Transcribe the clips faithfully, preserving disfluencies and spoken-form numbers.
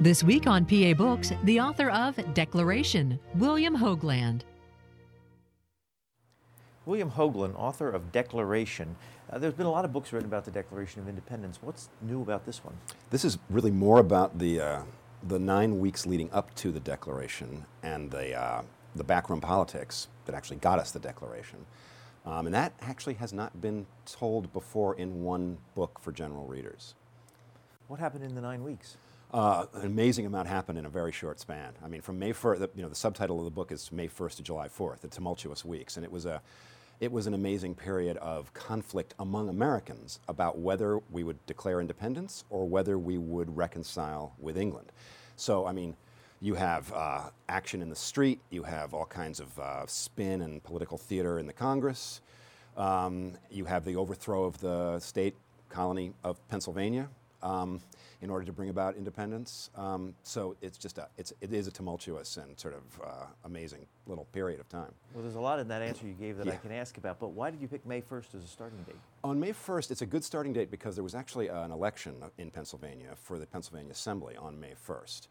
This week on P A Books, the author of Declaration, William Hoagland. William Hoagland, author of Declaration. Uh, there's been a lot of books written about the Declaration of Independence. What's new about this one? This is really more about the uh, the nine weeks leading up to the Declaration and the uh, the backroom politics that actually got us the Declaration. Um, and that actually has not been told before in one book for general readers. What happened in the nine weeks? Uh, an amazing amount happened in a very short span. I mean, from May first, the, you know, the subtitle of the book is May first to July fourth, the tumultuous weeks, and it was a, it was an amazing period of conflict among Americans about whether we would declare independence or whether we would reconcile with England. So, I mean, you have uh, action in the street, you have all kinds of uh, spin and political theater in the Congress, um, you have the overthrow of the state colony of Pennsylvania, Um, in order to bring about independence. Um, so it's just a, it's, it is a tumultuous and sort of uh, amazing little period of time. Well, there's a lot in that answer you gave that yeah. I can ask about, but why did you pick May first as a starting date? On May first, it's a good starting date because there was actually uh, an election in Pennsylvania for the Pennsylvania Assembly on May first.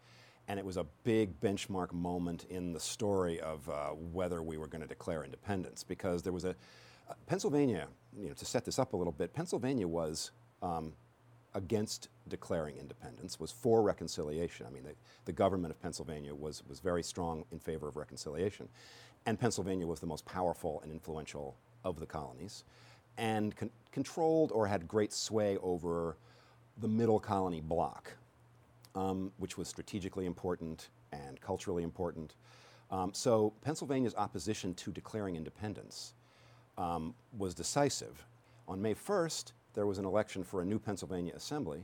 And it was a big benchmark moment in the story of uh, whether we were going to declare independence, because there was a, uh, Pennsylvania, you know, to set this up a little bit, Pennsylvania was, um, against declaring independence, was for reconciliation. I mean, the, the government of Pennsylvania was, was very strong in favor of reconciliation. And Pennsylvania was the most powerful and influential of the colonies, and con- controlled or had great sway over the middle colony block, um, which was strategically important and culturally important. Um, so Pennsylvania's opposition to declaring independence um, was decisive. On May first, there was an election for a new Pennsylvania Assembly,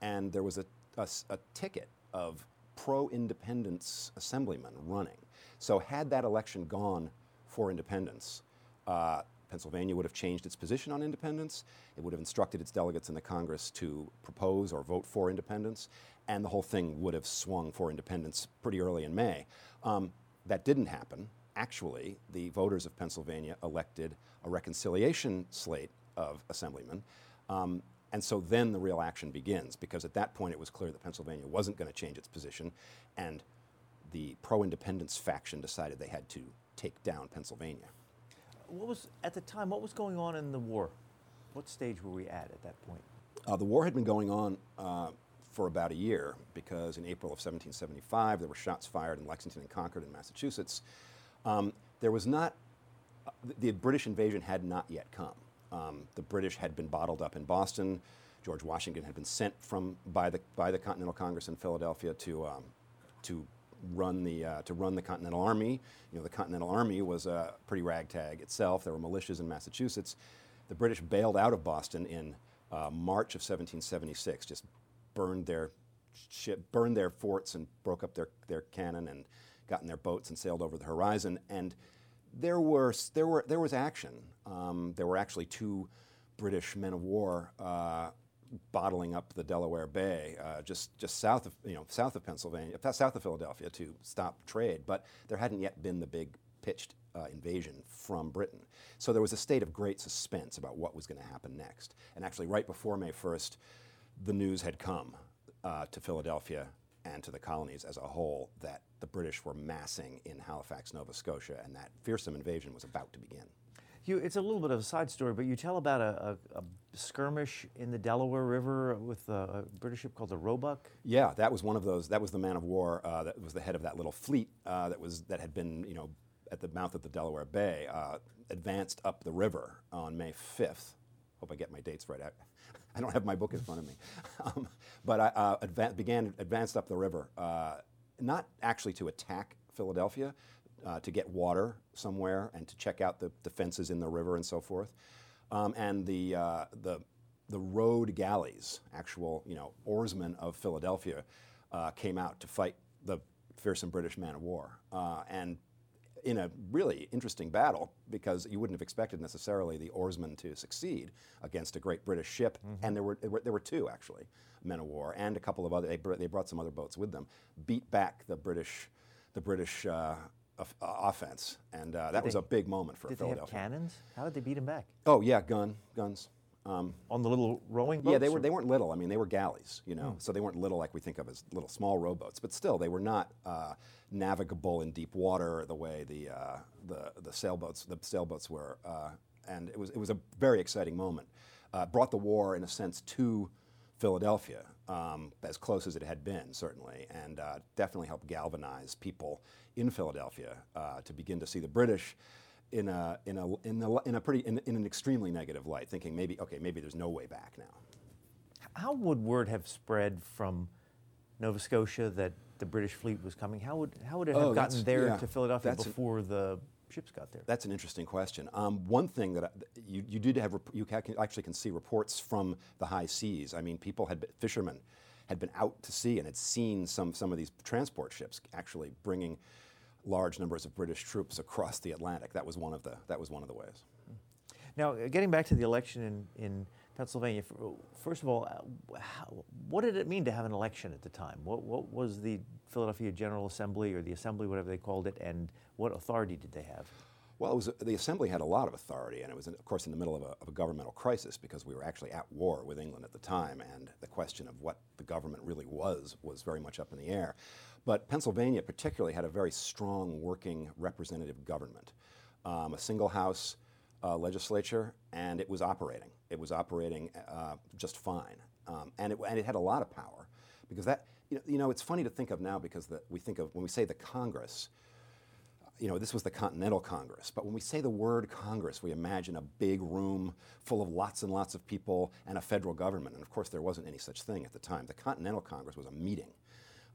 and there was a, a, a ticket of pro-independence assemblymen running. So had that election gone for independence, uh, Pennsylvania would have changed its position on independence, it would have instructed its delegates in the Congress to propose or vote for independence, and the whole thing would have swung for independence pretty early in May. Um, that didn't happen. Actually, the voters of Pennsylvania elected a reconciliation slate of assemblymen. Um, and so then the real action begins, because at that point it was clear that Pennsylvania wasn't going to change its position, and the pro-independence faction decided they had to take down Pennsylvania. What was, at the time, what was going on in the war? What stage were we at at that point? Uh, the war had been going on uh, for about a year, because in April of seventeen seventy-five there were shots fired in Lexington and Concord in Massachusetts. Um, there was not, uh, the British invasion had not yet come. Um, the British had been bottled up in Boston. George Washington had been sent from by the by the Continental Congress in Philadelphia to um, to run the uh, to run the Continental Army. You know, the Continental Army was uh, pretty ragtag itself. There were militias in Massachusetts. The British bailed out of Boston in uh, March of seventeen seventy-six. Just burned their ship, burned their forts, and broke up their their cannon, and got in their boats and sailed over the horizon. And There were there were there was action. Um, there were actually two British men of war uh, bottling up the Delaware Bay, uh, just just south of you know south of Pennsylvania, south of Philadelphia, to stop trade. But there hadn't yet been the big pitched uh, invasion from Britain. So there was a state of great suspense about what was going to happen next. And actually, right before May first, the news had come uh, to Philadelphia and to the colonies as a whole that the British were massing in Halifax, Nova Scotia, and that fearsome invasion was about to begin. You, it's a little bit of a side story, but you tell about a, a, a skirmish in the Delaware River with a, a British ship called the Roebuck? Yeah, that was one of those, that was the man of war uh, that was the head of that little fleet uh, that was that had been, you know, at the mouth of the Delaware Bay, uh, advanced up the river on May fifth. Hope I get my dates right. I, I don't have my book in front of me. Um, but I uh, adva- began, advanced up the river, uh, not actually to attack Philadelphia, uh, to get water somewhere and to check out the, the fences in the river and so forth. Um, and the, uh, the the road galleys, actual, you know, oarsmen of Philadelphia, uh, came out to fight the fearsome British man of war. Uh, and in a really interesting battle, because you wouldn't have expected necessarily the oarsmen to succeed against a great British ship, mm-hmm. and there were there were two actually men of war, and a couple of other. They they brought some other boats with them. Beat back the British, the British uh, of, uh, offense, and uh, that they, was a big moment for did Philadelphia. Did they have cannons? How did they beat them back? Oh yeah, gun guns. Um, On the little rowing boats? Yeah, they, were, they weren't little. I mean, they were galleys, you know, mm. so they weren't little like we think of as little small rowboats, but still, they were not uh, navigable in deep water the way the uh, the, the sailboats the sailboats were, uh, and it was, it was a very exciting moment. Uh, brought the war, in a sense, to Philadelphia, um, as close as it had been, certainly, and uh, definitely helped galvanize people in Philadelphia uh, to begin to see the British in a in a in a in a pretty in, in an extremely negative light, thinking maybe okay maybe there's no way back now. How would word have spread from Nova Scotia that the British fleet was coming? How would how would it oh, have gotten there yeah, to Philadelphia before an, the ships got there? That's an interesting question. Um, one thing that I, you you did have you actually can see reports from the high seas. I mean, people had been, fishermen had been out to sea and had seen some some of these transport ships actually bringing large numbers of British troops across the Atlantic. That was one of the that was one of the ways. Now, getting back to the election in, in Pennsylvania, first of all, how, what did it mean to have an election at the time? What what was the Philadelphia General Assembly, or the Assembly, whatever they called it, and what authority did they have? Well, it was, the Assembly had a lot of authority, and it was, in, of course, in the middle of a, of a governmental crisis, because we were actually at war with England at the time, and the question of what the government really was was very much up in the air. But Pennsylvania particularly had a very strong working representative government, um, a single house uh, legislature, and it was operating. It was operating uh, just fine, um, and, it, and it had a lot of power, because that, you know, you know it's funny to think of now, because the, we think of, when we say the Congress, you know, this was the Continental Congress, but when we say the word Congress, we imagine a big room full of lots and lots of people and a federal government, and of course there wasn't any such thing at the time. The Continental Congress was a meeting,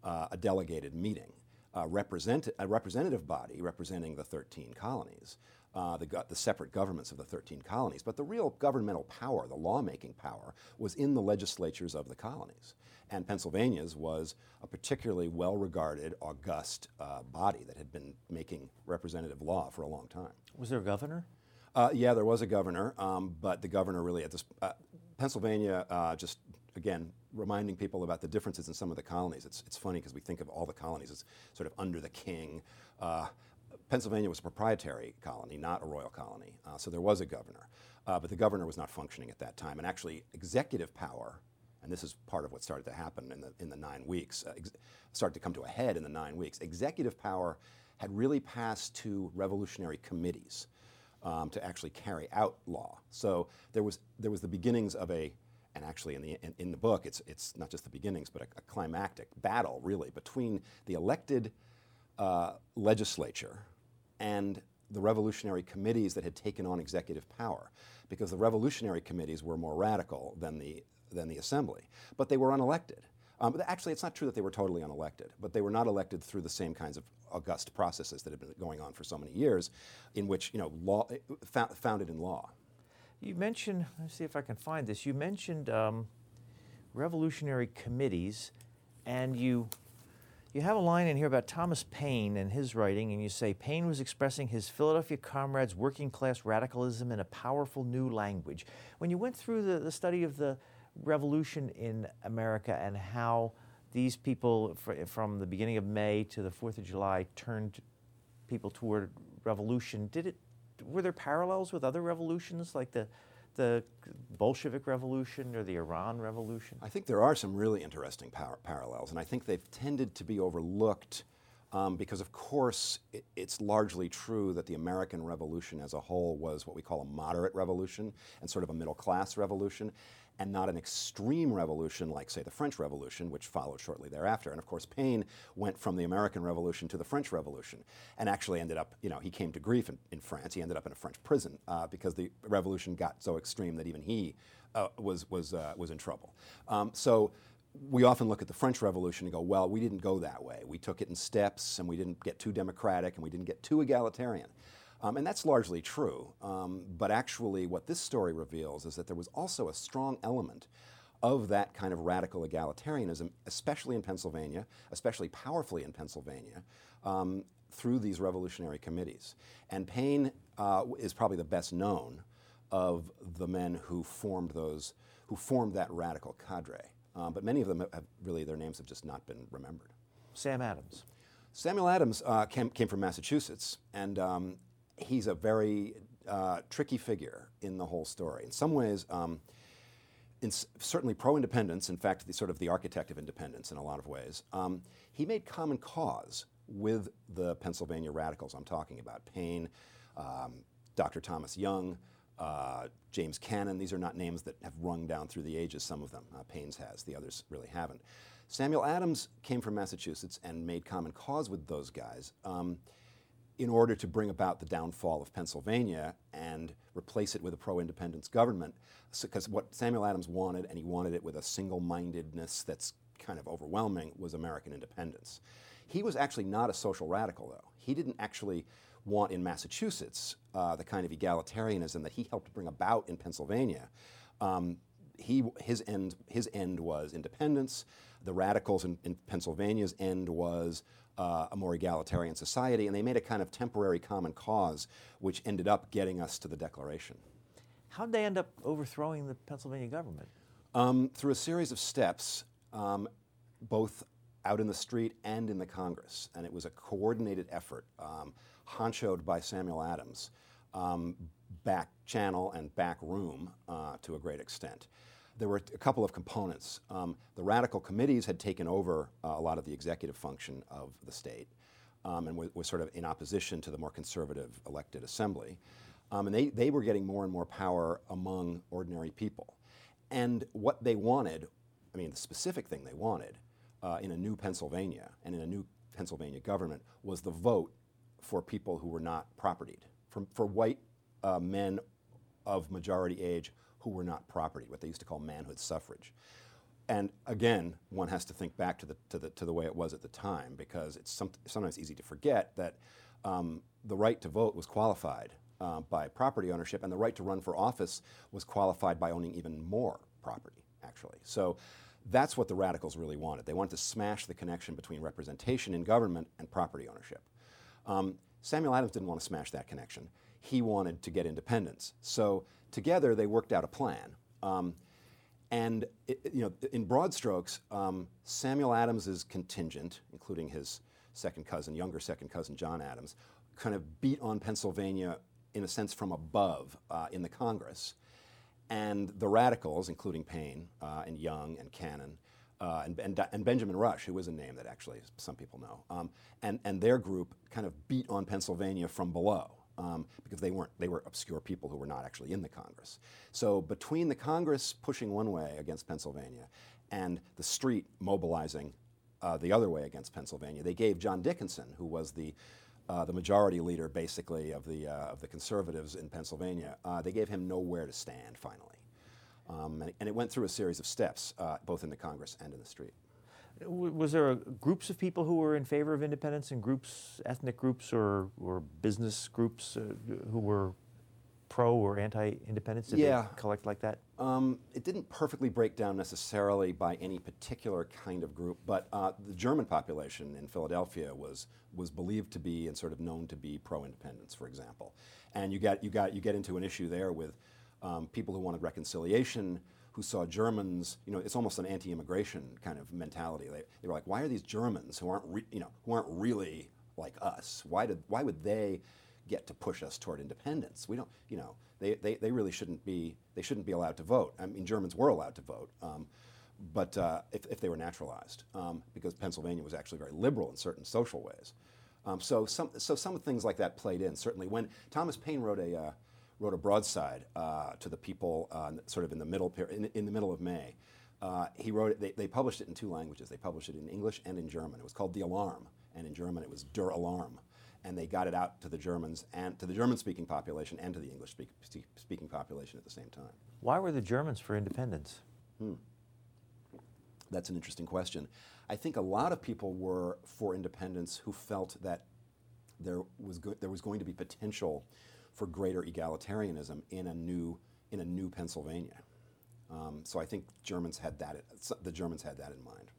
uh, a delegated meeting, a, represent- a representative body representing the thirteen colonies, uh, the, go- the separate governments of the thirteen colonies, but the real governmental power, the lawmaking power, was in the legislatures of the colonies. And Pennsylvania's was a particularly well-regarded, august uh, body that had been making representative law for a long time. Was there a governor? Uh, yeah, there was a governor, um, but the governor really at this uh, Pennsylvania uh, just again reminding people about the differences in some of the colonies. It's it's funny because we think of all the colonies as sort of under the king. Uh, Pennsylvania was a proprietary colony, not a royal colony, uh, so there was a governor, uh, but the governor was not functioning at that time, and actually executive power. And this is part of what started to happen in the in the nine weeks, uh, ex- started to come to a head in the nine weeks. Executive power had really passed to revolutionary committees um, to actually carry out law. So there was there was the beginnings of a, and actually in the in, in the book, it's it's not just the beginnings, but a, a climactic battle really between the elected uh, legislature and the revolutionary committees that had taken on executive power, because the revolutionary committees were more radical than the than the Assembly, but they were unelected. Um, actually, it's not true that they were totally unelected, but they were not elected through the same kinds of august processes that had been going on for so many years, in which, you know, law found, founded in law. You mentioned, let's see if I can find this, you mentioned um, revolutionary committees, and you you have a line in here about Thomas Paine and his writing, and you say, Paine was expressing his Philadelphia comrades' working-class radicalism in a powerful new language. When you went through the, the study of the Revolution in America and how these people fr- from the beginning of May to the fourth of July turned people toward revolution. Did it, were there parallels with other revolutions like the the Bolshevik Revolution or the Iran Revolution? I think there are some really interesting par- parallels, and I think they've tended to be overlooked um, because, of course, it, it's largely true that the American Revolution as a whole was what we call a moderate revolution and sort of a middle-class revolution, and not an extreme revolution like, say, the French Revolution, which followed shortly thereafter. And of course, Paine went from the American Revolution to the French Revolution, and actually ended up, you know, he came to grief in, in France. He ended up in a French prison uh, because the revolution got so extreme that even he uh, was was uh, was in trouble. Um, so we often look at the French Revolution and go, well, we didn't go that way. We took it in steps, and we didn't get too democratic, and we didn't get too egalitarian. Um, and that's largely true, um, but actually what this story reveals is that there was also a strong element of that kind of radical egalitarianism, especially in Pennsylvania, especially powerfully in Pennsylvania, um, through these revolutionary committees. And Paine uh, is probably the best known of the men who formed those, who formed that radical cadre. Uh, but many of them have really, their names have just not been remembered. Sam Adams. Samuel Adams uh, came, came from Massachusetts, and um, he's a very uh, tricky figure in the whole story. In some ways, um, in s- certainly pro-independence, in fact, the, sort of the architect of independence in a lot of ways, um, he made common cause with the Pennsylvania radicals I'm talking about. Paine, um, Doctor Thomas Young, uh, James Cannon. These are not names that have rung down through the ages, some of them. Uh, Paine's has, the others really haven't. Samuel Adams came from Massachusetts and made common cause with those guys um, in order to bring about the downfall of Pennsylvania and replace it with a pro-independence government, because so, what Samuel Adams wanted, and he wanted it with a single-mindedness that's kind of overwhelming, was American independence. He was actually not a social radical, though. He didn't actually want in Massachusetts uh, the kind of egalitarianism that he helped bring about in Pennsylvania. Um, he, his end, his end was independence. The radicals in, in Pennsylvania's end was uh, a more egalitarian society, and they made a kind of temporary common cause, which ended up getting us to the Declaration. How'd they end up overthrowing the Pennsylvania government? Um, through a series of steps, um, both out in the street and in the Congress, and it was a coordinated effort, um, honchoed by Samuel Adams, um, back channel and back room uh, to a great extent. There were a couple of components. Um, the radical committees had taken over uh, a lot of the executive function of the state, um, and were, were sort of in opposition to the more conservative elected assembly. Um, and they, they were getting more and more power among ordinary people. And what they wanted, I mean, the specific thing they wanted uh, in a new Pennsylvania and in a new Pennsylvania government was the vote for people who were not propertied, for, for white uh, men of majority age who were not property, what they used to call manhood suffrage. And again, one has to think back to the to the to the way it was at the time, because it's some, sometimes easy to forget that um, the right to vote was qualified uh, by property ownership, and the right to run for office was qualified by owning even more property, actually. So that's what the radicals really wanted. They wanted to smash the connection between representation in government and property ownership. Um, Samuel Adams didn't want to smash that connection. He wanted to get independence. So together they worked out a plan. Um, and it, you know, in broad strokes, um, Samuel Adams's contingent, including his second cousin, younger second cousin John Adams, kind of beat on Pennsylvania in a sense from above uh, in the Congress. And the radicals, including Paine uh, and Young and Cannon, Uh, and, and, and Benjamin Rush, who is a name that actually some people know, um, and, and their group kind of beat on Pennsylvania from below, um, because they weren't, they were obscure people who were not actually in the Congress. So between the Congress pushing one way against Pennsylvania and the street mobilizing uh, the other way against Pennsylvania, they gave John Dickinson, who was the uh, the majority leader basically of the uh, of the conservatives in Pennsylvania, uh, they gave him nowhere to stand finally. Um, and, and it went through a series of steps, uh, both in the Congress and in the street. W- was there a, groups of people who were in favor of independence, and groups, ethnic groups or, or business groups uh, who were pro or anti-independence? Did yeah. they collect like that? Um, it didn't perfectly break down necessarily by any particular kind of group, but uh, the German population in Philadelphia was was believed to be and sort of known to be pro-independence, for example. And you got you got you get into an issue there with Um, people who wanted reconciliation, who saw Germans, you know, it's almost an anti-immigration kind of mentality. They, they were like, why are these Germans who aren't, re- you know, who aren't really like us? Why did, why would they get to push us toward independence? We don't, you know, they, they, they really shouldn't be, they shouldn't be allowed to vote. I mean, Germans were allowed to vote, um, but uh, if, if they were naturalized, um, because Pennsylvania was actually very liberal in certain social ways. Um, so some, so some things like that played in. Certainly, when Thomas Paine wrote a. Uh, wrote a broadside uh, to the people uh, sort of in the middle per- in, in the middle of May. Uh, he wrote it, they, they published it in two languages. They published it in English and in German. It was called The Alarm, and in German it was Der Alarm. And they got it out to the Germans and to the German-speaking population and to the English-speaking population at the same time. Why were the Germans for independence? Hmm. That's an interesting question. I think a lot of people were for independence who felt that there was go- there was going to be potential for greater egalitarianism in a new in a new Pennsylvania. Um, so I think Germans had that the Germans had that in mind.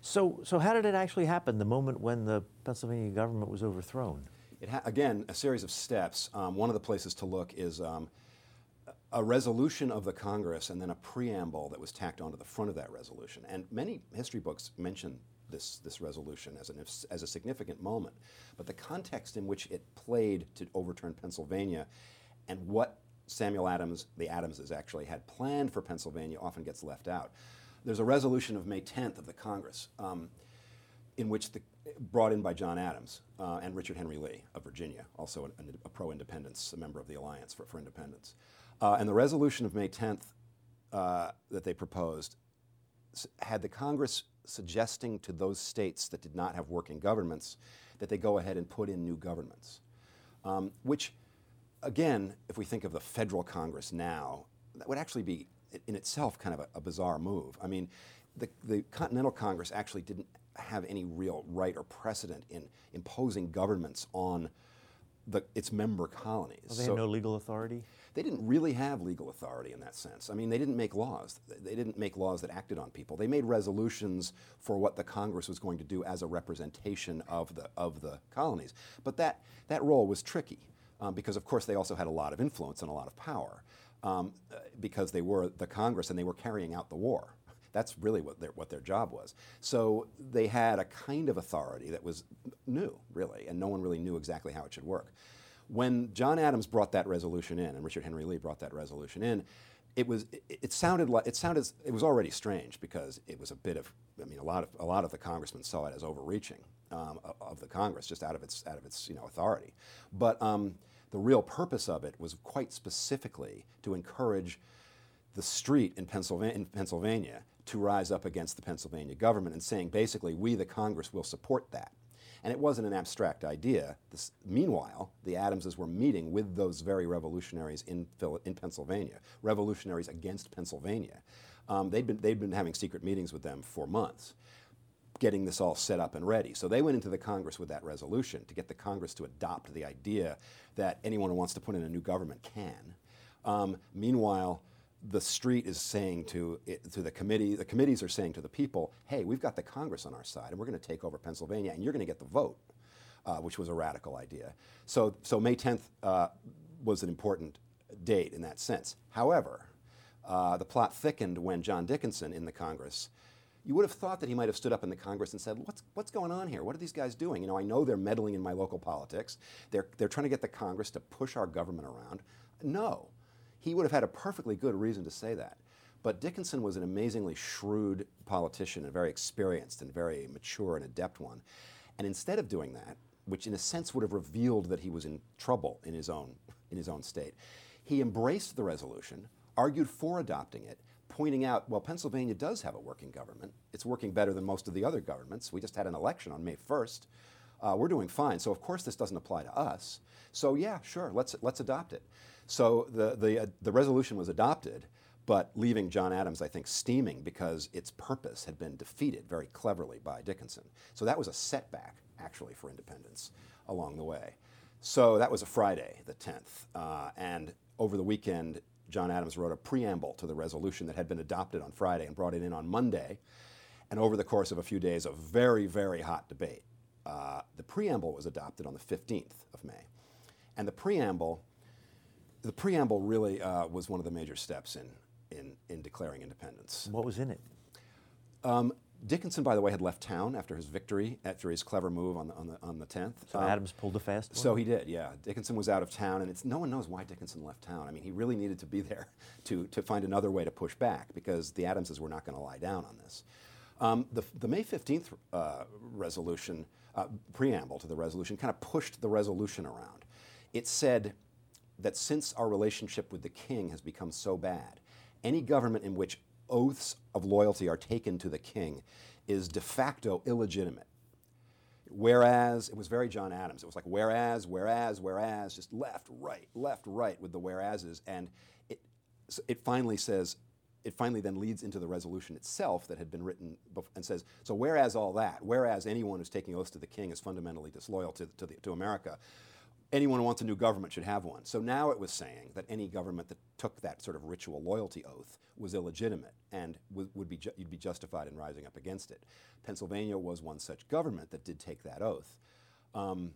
So so how did it actually happen? The moment when the Pennsylvania government was overthrown. It ha- again, a series of steps. Um, one of the places to look is um, a resolution of the Congress and then a preamble that was tacked onto the front of that resolution. And many history books mention this this resolution as, an, as a significant moment. But the context in which it played to overturn Pennsylvania and what Samuel Adams, the Adamses actually, had planned for Pennsylvania often gets left out. There's a resolution of May tenth of the Congress um, in which the brought in by John Adams uh, and Richard Henry Lee of Virginia, also an, an, a pro-independence, a member of the Alliance for, for Independence. Uh, and the resolution of May tenth uh, that they proposed had the Congress suggesting to those states that did not have working governments that they go ahead and put in new governments, um, which, again, if we think of the federal Congress now, that would actually be in itself kind of a, a bizarre move. I mean, the, the Continental Congress actually didn't have any real right or precedent in imposing governments on the, its member colonies. Well, they so had no legal authority? They didn't really have legal authority in that sense. I mean, they didn't make laws. They didn't make laws that acted on people. They made resolutions for what the Congress was going to do as a representation of the of the colonies. But that, that role was tricky um, because, of course, they also had a lot of influence and a lot of power um, because they were the Congress and they were carrying out the war. That's really what their what their job was. So they had a kind of authority that was new, really, and no one really knew exactly how it should work. When John Adams brought that resolution in, and Richard Henry Lee brought that resolution in, it was it, it sounded like it sounded it was already strange because it was a bit of I mean a lot of a lot of the congressmen saw it as overreaching um, of the Congress just out of its out of its you know authority. But um, the real purpose of it was quite specifically to encourage the street in Pennsylvania, in Pennsylvania to rise up against the Pennsylvania government and saying, basically, we, the Congress, will support that. And it wasn't an abstract idea. This, meanwhile, the Adamses were meeting with those very revolutionaries in in Pennsylvania, revolutionaries against Pennsylvania. Um, they'd been they'd been having secret meetings with them for months, getting this all set up and ready. So they went into the Congress with that resolution to get the Congress to adopt the idea that anyone who wants to put in a new government can. Um, meanwhile, the street is saying to it, to the committee, the committees are saying to the people, hey, we've got the Congress on our side and we're going to take over Pennsylvania and you're going to get the vote, uh, which was a radical idea. So so May tenth uh, was an important date in that sense. However, uh, the plot thickened when John Dickinson in the Congress, you would have thought that he might have stood up in the Congress and said, what's what's going on here? What are these guys doing? You know, I know they're meddling in my local politics. They're they're trying to get the Congress to push our government around. No. He would have had a perfectly good reason to say that. But Dickinson was an amazingly shrewd politician and very experienced and very mature and adept one. And instead of doing that, which in a sense would have revealed that he was in trouble in his own, in his own state, he embraced the resolution, argued for adopting it, pointing out, well, Pennsylvania does have a working government. It's working better than most of the other governments. We just had an election on May first. Uh, we're doing fine, so of course this doesn't apply to us. So yeah, sure, let's let's adopt it. So the the uh, the resolution was adopted, but leaving John Adams, I think, steaming because its purpose had been defeated very cleverly by Dickinson. So that was a setback, actually, for independence along the way. So that was a Friday, the tenth, uh, and over the weekend, John Adams wrote a preamble to the resolution that had been adopted on Friday and brought it in on Monday, and over the course of a few days, a very, very hot debate. Uh, the preamble was adopted on the fifteenth of May, and the preamble, the preamble really uh, was one of the major steps in in, in declaring independence. What was in it? Um, Dickinson, by the way, had left town after his victory, after his clever move on the on the on the tenth. So um, Adams pulled a fast one? So he did, yeah. Dickinson was out of town, and it's no one knows why Dickinson left town. I mean, he really needed to be there to to find another way to push back because the Adamses were not going to lie down on this. Um, the, the May fifteenth uh, resolution, uh, preamble to the resolution, kind of pushed the resolution around. It said that since our relationship with the king has become so bad, any government in which oaths of loyalty are taken to the king is de facto illegitimate. Whereas, it was very John Adams. It was like whereas, whereas, whereas, just left, right, left, right with the whereases. And it, it finally says it finally then leads into the resolution itself that had been written bef- and says, so whereas all that, whereas anyone who's taking oaths to the king is fundamentally disloyal to, to, the, to America, anyone who wants a new government should have one. So now it was saying that any government that took that sort of ritual loyalty oath was illegitimate and w- would be ju- you'd be justified in rising up against it. Pennsylvania was one such government that did take that oath. Um,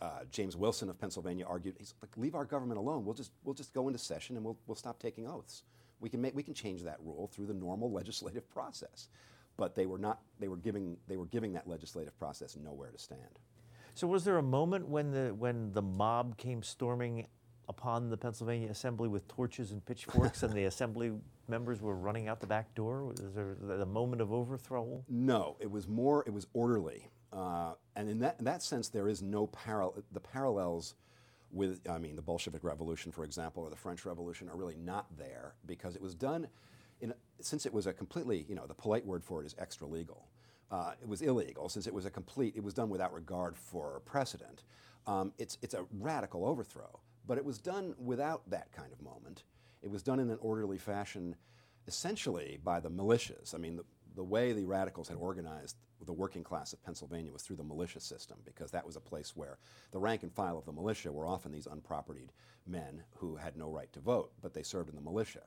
Uh, James Wilson of Pennsylvania argued, he's like, leave our government alone. We'll just we'll just go into session and we'll we'll stop taking oaths. We can make we can change that rule through the normal legislative process. But they were not they were giving they were giving that legislative process nowhere to stand. So was there a moment when the when the mob came storming upon the Pennsylvania Assembly with torches and pitchforks and the Assembly members were running out the back door? Was there a moment of overthrow? No, it was more it was orderly. Uh, and in that in that sense, there is no parallel. The parallels with, I mean, the Bolshevik Revolution, for example, or the French Revolution, are really not there because it was done, in a, since it was a completely, you know, the polite word for it is extra legal. Uh, it was illegal since it was a complete. It was done without regard for precedent. Um, it's it's a radical overthrow, but it was done without that kind of moment. It was done in an orderly fashion, essentially by the militias. I mean, the, the way the radicals had organized the working class of Pennsylvania was through the militia system, because that was a place where the rank and file of the militia were often these unpropertied men who had no right to vote, but they served in the militia.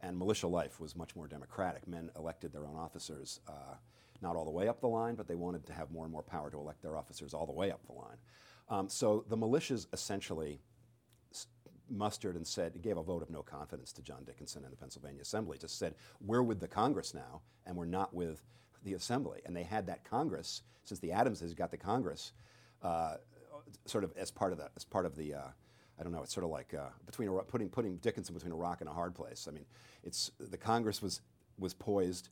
And militia life was much more democratic. Men elected their own officers, uh, not all the way up the line, but they wanted to have more and more power to elect their officers all the way up the line. Um, so the militias essentially s- mustered and said, gave a vote of no confidence to John Dickinson and the Pennsylvania Assembly, just said, we're with the Congress now, and we're not with the Assembly. And they had that Congress, since the Adamses got the Congress, uh, sort of as part of the, as part of the, uh, I don't know, it's sort of like uh, between a, putting putting Dickinson between a rock and a hard place. I mean, it's the Congress was was poised,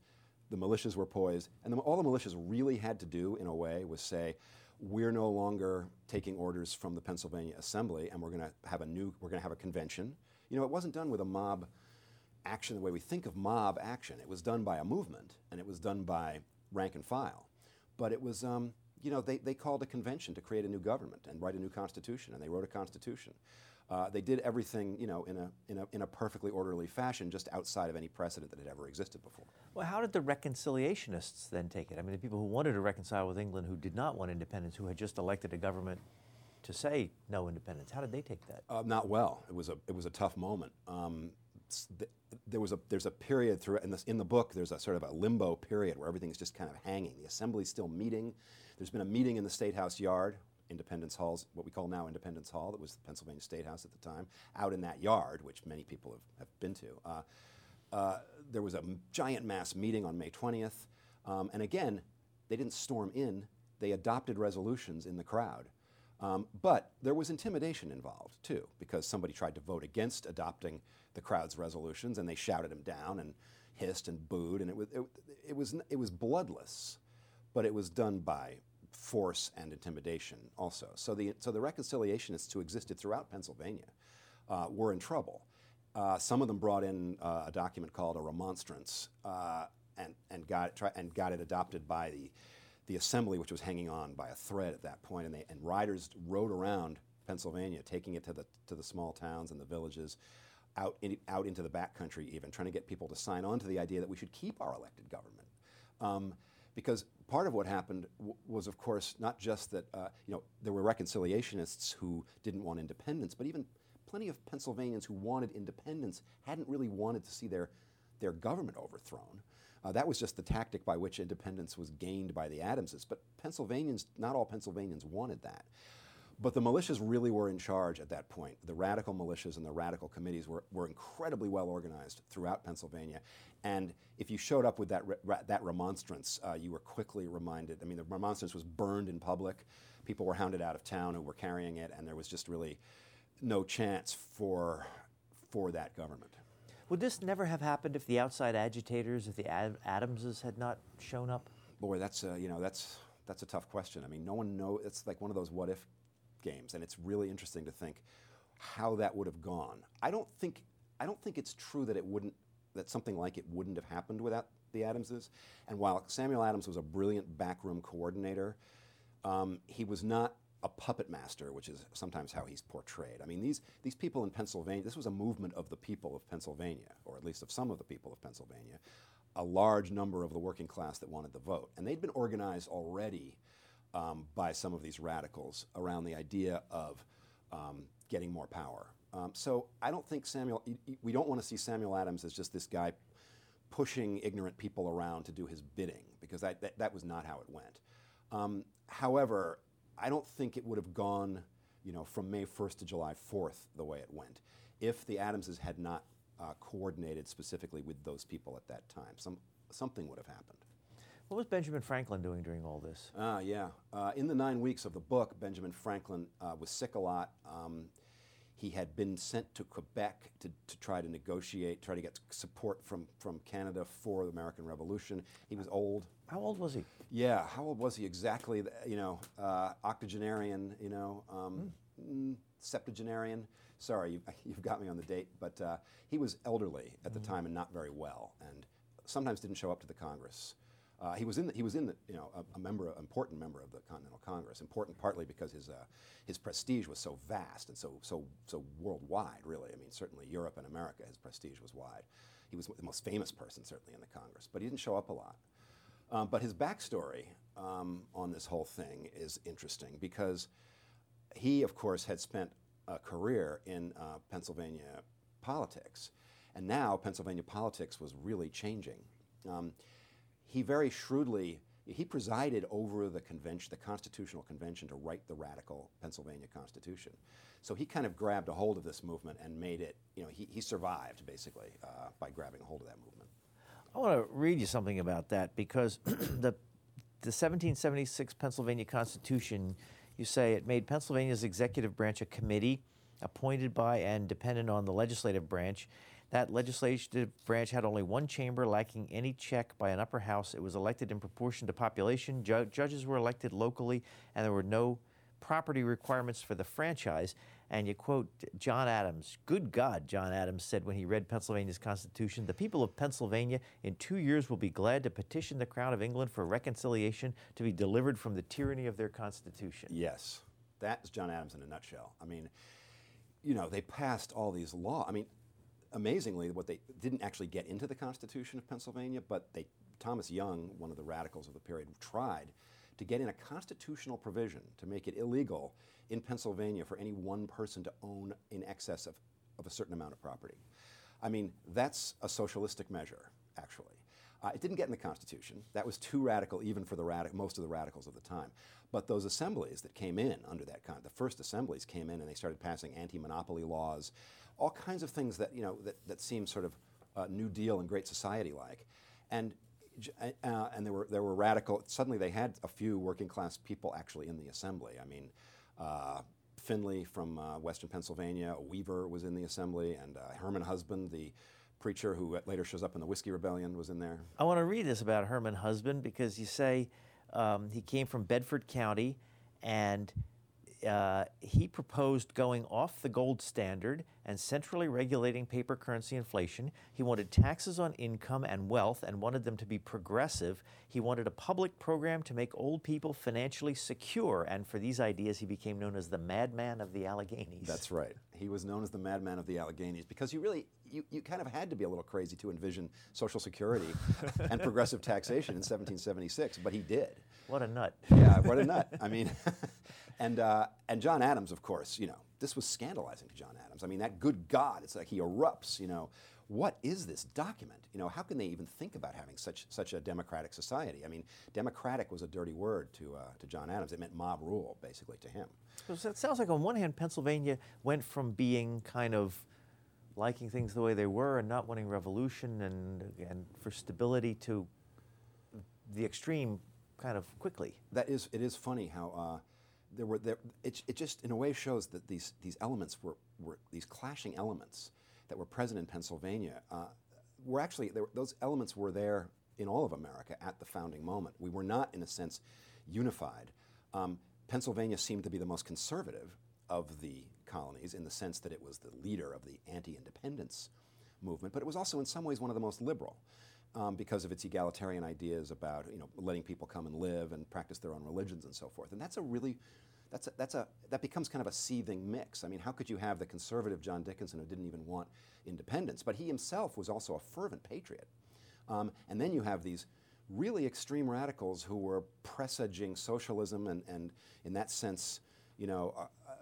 the militias were poised, and the, all the militias really had to do in a way was say, we're no longer taking orders from the Pennsylvania Assembly, and we're going to have a new, we're going to have a convention. You know, it wasn't done with a mob action the way we think of mob action. It was done by a movement, and it was done by rank and file. But it was, um, you know, they, they called a convention to create a new government and write a new constitution, and they wrote a constitution. Uh, they did everything, you know, in a in a in a perfectly orderly fashion, just outside of any precedent that had ever existed before. Well, how did the reconciliationists then take it? I mean, the people who wanted to reconcile with England, who did not want independence, who had just elected a government to say no independence, how did they take that? Uh, not well. It was a it was a tough moment. Um, There was a there's a period through in, this, in the book there's a sort of a limbo period where everything's just kind of hanging. The Assembly's still meeting. There's been a meeting in the State House yard, Independence Hall's what we call now Independence Hall. That was the Pennsylvania State House at the time. Out in that yard, which many people have, have been to, uh, uh, there was a m- giant mass meeting on May twentieth, um, and again, they didn't storm in. They adopted resolutions in the crowd. Um, but there was intimidation involved, too, because somebody tried to vote against adopting the crowd's resolutions, and they shouted him down and hissed and booed, and it was it, it was it was bloodless, but it was done by force and intimidation also. So the so the reconciliationists who existed throughout Pennsylvania uh, were in trouble. Uh, some of them brought in uh, a document called a remonstrance, uh, and and got it, try, and got it adopted by the. The Assembly, which was hanging on by a thread at that point, and they and riders rode around Pennsylvania, taking it to the to the small towns and the villages, out in, out into the back country, even trying to get people to sign on to the idea that we should keep our elected government, um, because part of what happened w- was, of course, not just that uh, you know there were reconciliationists who didn't want independence, but even plenty of Pennsylvanians who wanted independence hadn't really wanted to see their their government overthrown. Uh, that was just the tactic by which independence was gained by the Adamses. But Pennsylvanians, not all Pennsylvanians wanted that. But the militias really were in charge at that point. The radical militias and the radical committees were, were incredibly well organized throughout Pennsylvania. And if you showed up with that re- ra- that remonstrance, uh, you were quickly reminded. I mean, the remonstrance was burned in public. People were hounded out of town who were carrying it, and there was just really no chance for for that government. Would this never have happened if the outside agitators, if the Ad- Adamses had not shown up? Boy, that's a, you know that's that's a tough question. I mean, no one knows. It's like one of those what-if games, and it's really interesting to think how that would have gone. I don't think I don't think it's true that it wouldn't that something like it wouldn't have happened without the Adamses. And while Samuel Adams was a brilliant backroom coordinator, um, he was not a puppet master, which is sometimes how he's portrayed. I mean, these, these people in Pennsylvania, this was a movement of the people of Pennsylvania, or at least of some of the people of Pennsylvania, a large number of the working class that wanted the vote. And they'd been organized already um, by some of these radicals around the idea of um, getting more power. Um, so I don't think Samuel, we don't want to see Samuel Adams as just this guy pushing ignorant people around to do his bidding, because that, that, that was not how it went. Um, however, I don't think it would have gone, you know, from May first to July fourth the way it went, if the Adamses had not uh, coordinated specifically with those people at that time. Some something would have happened. What was Benjamin Franklin doing during all this? Ah, uh, yeah. Uh, in the nine weeks of the book, Benjamin Franklin uh, was sick a lot. Um, he had been sent to Quebec to, to try to negotiate, try to get support from, from Canada for the American Revolution. He was old. How old was he? Yeah, how old was he exactly? You know, uh, octogenarian, you know, um, mm. septuagenarian. Sorry, you, you've got me on the date, but uh, he was elderly at the mm. time and not very well, and sometimes didn't show up to the Congress. Uh, he was in the, he was in the, you know, a, a member, important member of the Continental Congress. Important partly because his uh, his prestige was so vast and so so so worldwide. Really, I mean, certainly Europe and America, his prestige was wide. He was the most famous person certainly in the Congress, but he didn't show up a lot. Um, but his backstory um, on this whole thing is interesting because he, of course, had spent a career in uh, Pennsylvania politics, and now Pennsylvania politics was really changing. Um, he very shrewdly, he presided over the convention, the Constitutional Convention to write the radical Pennsylvania Constitution. So he kind of grabbed a hold of this movement and made it, you know, he, he survived basically uh, by grabbing a hold of that movement. I want to read you something about that because the the seventeen seventy-six Pennsylvania Constitution, you say it made Pennsylvania's executive branch a committee appointed by and dependent on the legislative branch. That legislative branch had only one chamber, lacking any check by an upper house. It was elected in proportion to population. Ju- judges were elected locally, and there were no property requirements for the franchise. And you quote John Adams. Good God, John Adams said when he read Pennsylvania's Constitution, the people of Pennsylvania in two years will be glad to petition the Crown of England for reconciliation to be delivered from the tyranny of their Constitution. Yes, that's John Adams in a nutshell. I mean, you know, they passed all these laws. I mean, amazingly, what they didn't actually get into the Constitution of Pennsylvania, but they, Thomas Young, one of the radicals of the period, tried to get in a constitutional provision to make it illegal in Pennsylvania for any one person to own in excess of, of a certain amount of property. I mean, that's a socialistic measure, actually. Uh, it didn't get in the Constitution. That was too radical even for the radic- most of the radicals of the time. But those assemblies that came in under that, con- the first assemblies came in and they started passing anti-monopoly laws, all kinds of things that, you know, that, that seemed sort of uh, New Deal and Great Society-like. And Uh, and there were there were radical. Suddenly, they had a few working class people actually in the assembly. I mean, uh, Finley from uh, Western Pennsylvania, Weaver was in the assembly, and uh, Herman Husband, the preacher who later shows up in the Whiskey Rebellion, was in there. I want to read this about Herman Husband because you say um, he came from Bedford County, and uh, he proposed going off the gold standard and centrally regulating paper currency inflation. He wanted taxes on income and wealth and wanted them to be progressive. He wanted a public program to make old people financially secure. And for these ideas, he became known as the madman of the Alleghenies. That's right. He was known as the madman of the Alleghenies because you really, you, you kind of had to be a little crazy to envision Social Security and progressive taxation in seventeen seventy-six, but he did. What a nut. Yeah, what a nut. I mean, and, uh, and John Adams, of course, you know, this was scandalizing to John Adams. I mean, that good God, it's like he erupts, you know. What is this document? You know, how can they even think about having such such a democratic society? I mean, democratic was a dirty word to uh, to John Adams. It meant mob rule, basically, to him. So it sounds like on one hand, Pennsylvania went from being kind of liking things the way they were and not wanting revolution and and for stability to the extreme kind of quickly. That is, it is funny how... Uh, There were there, it, it just in a way shows that these these elements were, were these clashing elements that were present in Pennsylvania uh, were actually there, those elements were there in all of America at the founding moment. We were not in a sense unified. Um, Pennsylvania seemed to be the most conservative of the colonies in the sense that it was the leader of the anti-independence movement, but it was also in some ways one of the most liberal. Um, because of its egalitarian ideas about, you know, letting people come and live and practice their own religions and so forth. And that's a really, that's a, that's a, that becomes kind of a seething mix. I mean, how could you have the conservative John Dickinson, who didn't even want independence, but he himself was also a fervent patriot? Um, and then you have these really extreme radicals who were presaging socialism and, and in that sense, you know, uh, uh,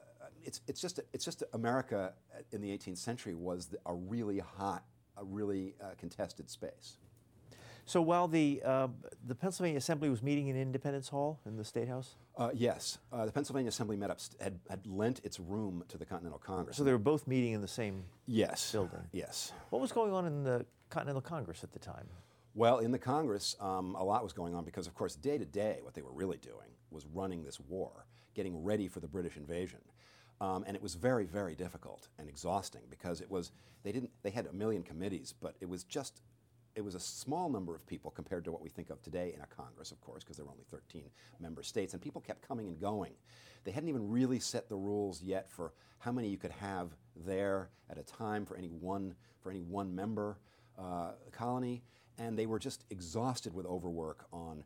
it's, it's just, it's just America in the eighteenth century was a really hot, a really uh, contested space. So while the uh, the Pennsylvania Assembly was meeting in Independence Hall in the State House? Uh, yes. Uh, the Pennsylvania Assembly met up, had, had lent its room to the Continental Congress. So they were both meeting in the same yes. building? Yes. What was going on in the Continental Congress at the time? Well, in the Congress, um, a lot was going on because, of course, day to day, what they were really doing was running this war, getting ready for the British invasion. Um, and it was very, very difficult and exhausting because it was, they didn't, they had a million committees, but it was just, it was a small number of people compared to what we think of today in a Congress, of course, because there were only thirteen member states, and people kept coming and going. They hadn't even really set the rules yet for how many you could have there at a time for any one, for any one member uh, colony, and they were just exhausted with overwork on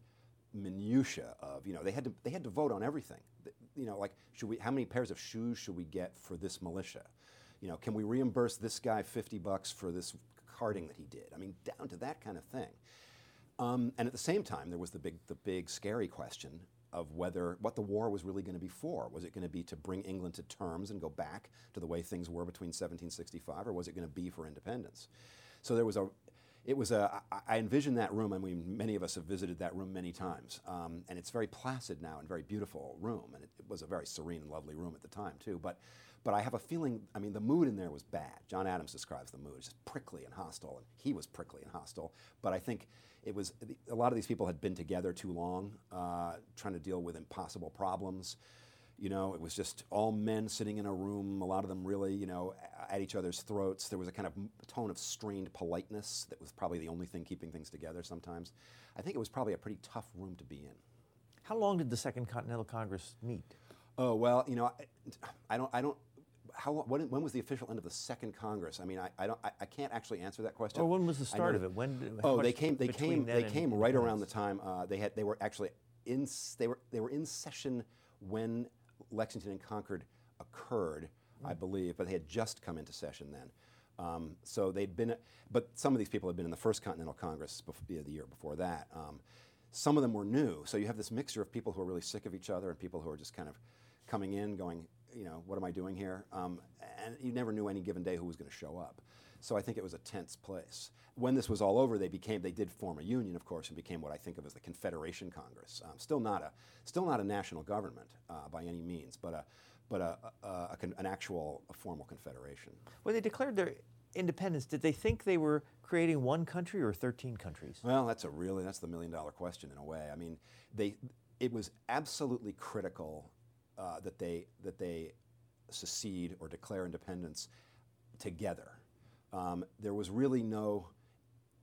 minutia of, you know, they had to, they had to vote on everything. You know, like, should we, how many pairs of shoes should we get for this militia? You know, can we reimburse this guy fifty bucks for this carting that he did? I mean, down to that kind of thing. Um, and at the same time, there was the big, the big scary question of whether, what the war was really going to be for. Was it going to be to bring England to terms and go back to the way things were between seventeen sixty-five, or was it going to be for independence? So there was a, it was a, I envision that room, I mean, many of us have visited that room many times, um, and it's very placid now and very beautiful room, and it, it was a very serene and lovely room at the time, too, but but I have a feeling, I mean, the mood in there was bad. John Adams describes the mood as just prickly and hostile, and he was prickly and hostile, but I think it was, a lot of these people had been together too long, uh, trying to deal with impossible problems. You know, it was just all men sitting in a room, a lot of them really, you know, at each other's throats. There was a kind of tone of strained politeness that was probably the only thing keeping things together sometimes. I think it was probably a pretty tough room to be in. How long did the Second Continental Congress meet? Oh, well, you know, I, I don't, I don't, how long, when, when was the official end of the Second Congress? I mean, I, I don't, I, I can't actually answer that question. Or when was the start of it? When? Oh, they came, they came, they came right around the time, uh, they had, they were actually in, they were, they were in session when Lexington and Concord occurred, mm. I believe, but they had just come into session then. Um, so they'd been, but some of these people had been in the First Continental Congress before, the year before that. Um, some of them were new, so you have this mixture of people who are really sick of each other and people who are just kind of coming in going, you know, what am I doing here? Um, and you never knew any given day who was going to show up. So I think it was a tense place. When this was all over, they became, they did form a union, of course, and became what I think of as the Confederation Congress. Um, still not a, still not a national government uh, by any means, but a, but a, a, a con, an actual a formal confederation. When they declared their independence, did they think they were creating one country or thirteen countries? Well, that's a really, that's the million dollar question in a way. I mean, they, it was absolutely critical uh, that they, that they secede or declare independence together. Um, there was really no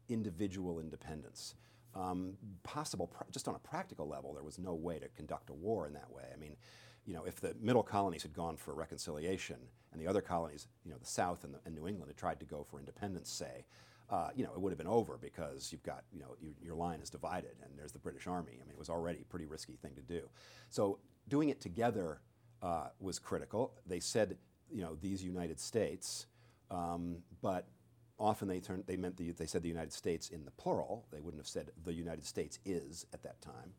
individual independence. Um, possible, pr- just on a practical level, there was no way to conduct a war in that way. I mean, you know, if the middle colonies had gone for reconciliation and the other colonies, you know, the South and, the, and New England had tried to go for independence, say, uh, you know, it would have been over because you've got, you know, you, your line is divided and there's the British Army. I mean, it was already a pretty risky thing to do. So doing it together uh, was critical. They said, you know, these United States. Um, but often they turned, they meant the, they said the United States in the plural. They wouldn't have said the United States is at that time.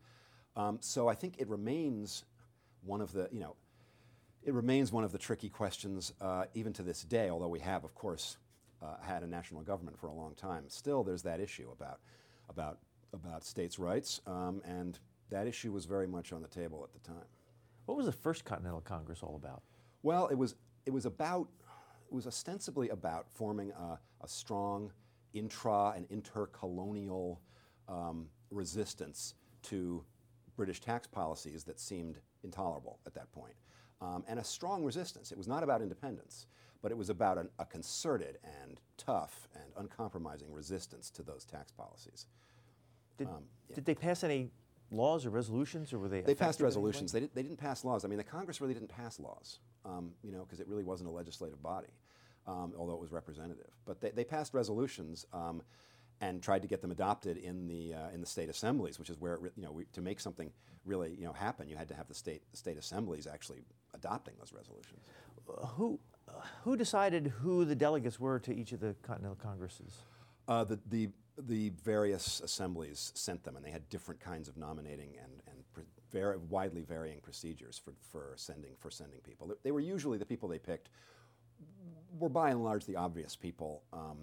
Um, so I think it remains one of the, you know, it remains one of the tricky questions uh, even to this day, although we have, of course, uh, had a national government for a long time. Still, there's that issue about, about, about states' rights, um, and that issue was very much on the table at the time. What was the First Continental Congress all about? Well, it was, it was about... It was ostensibly about forming a, a strong intra- and intercolonial um, resistance to British tax policies that seemed intolerable at that point, um, and a strong resistance. It was not about independence, but it was about an, a concerted and tough and uncompromising resistance to those tax policies. Did, um, yeah. Did they pass any laws or resolutions, or were they? They passed resolutions. They, did, they didn't pass laws. I mean, the Congress really didn't pass laws, um, you know, because it really wasn't a legislative body, um, although it was representative. But they, they passed resolutions, um, and tried to get them adopted in the uh, in the state assemblies, which is where it re- you know we, to make something really you know happen, you had to have the state the state assemblies actually adopting those resolutions. Uh, who uh, who decided who the delegates were to each of the Continental Congresses? Uh, the the the various assemblies sent them, and they had different kinds of nominating and and pre- very widely varying procedures for for sending for sending people. They were usually the people they picked were by and large the obvious people. Um,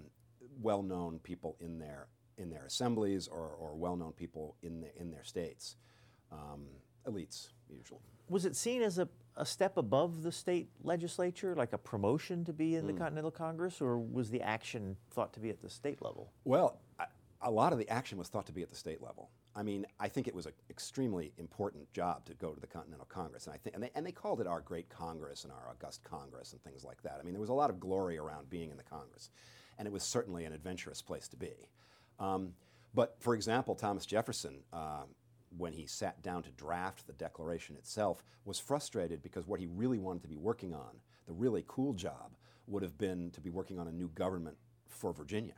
well-known people in their in their assemblies, or, or well-known people in the, in their states, um, elites usually. Was it seen as a, a step above the state legislature, like a promotion to be in mm. the Continental Congress, or was the action thought to be at the state level? Well, I, a lot of the action was thought to be at the state level. I mean, I think it was an extremely important job to go to the Continental Congress, and I think and they and they called it our Great Congress and our August Congress and things like that. I mean, there was a lot of glory around being in the Congress, and it was certainly an adventurous place to be. Um, but for example, Thomas Jefferson, uh, when he sat down to draft the Declaration itself, was frustrated because what he really wanted to be working on, the really cool job, would have been to be working on a new government for Virginia.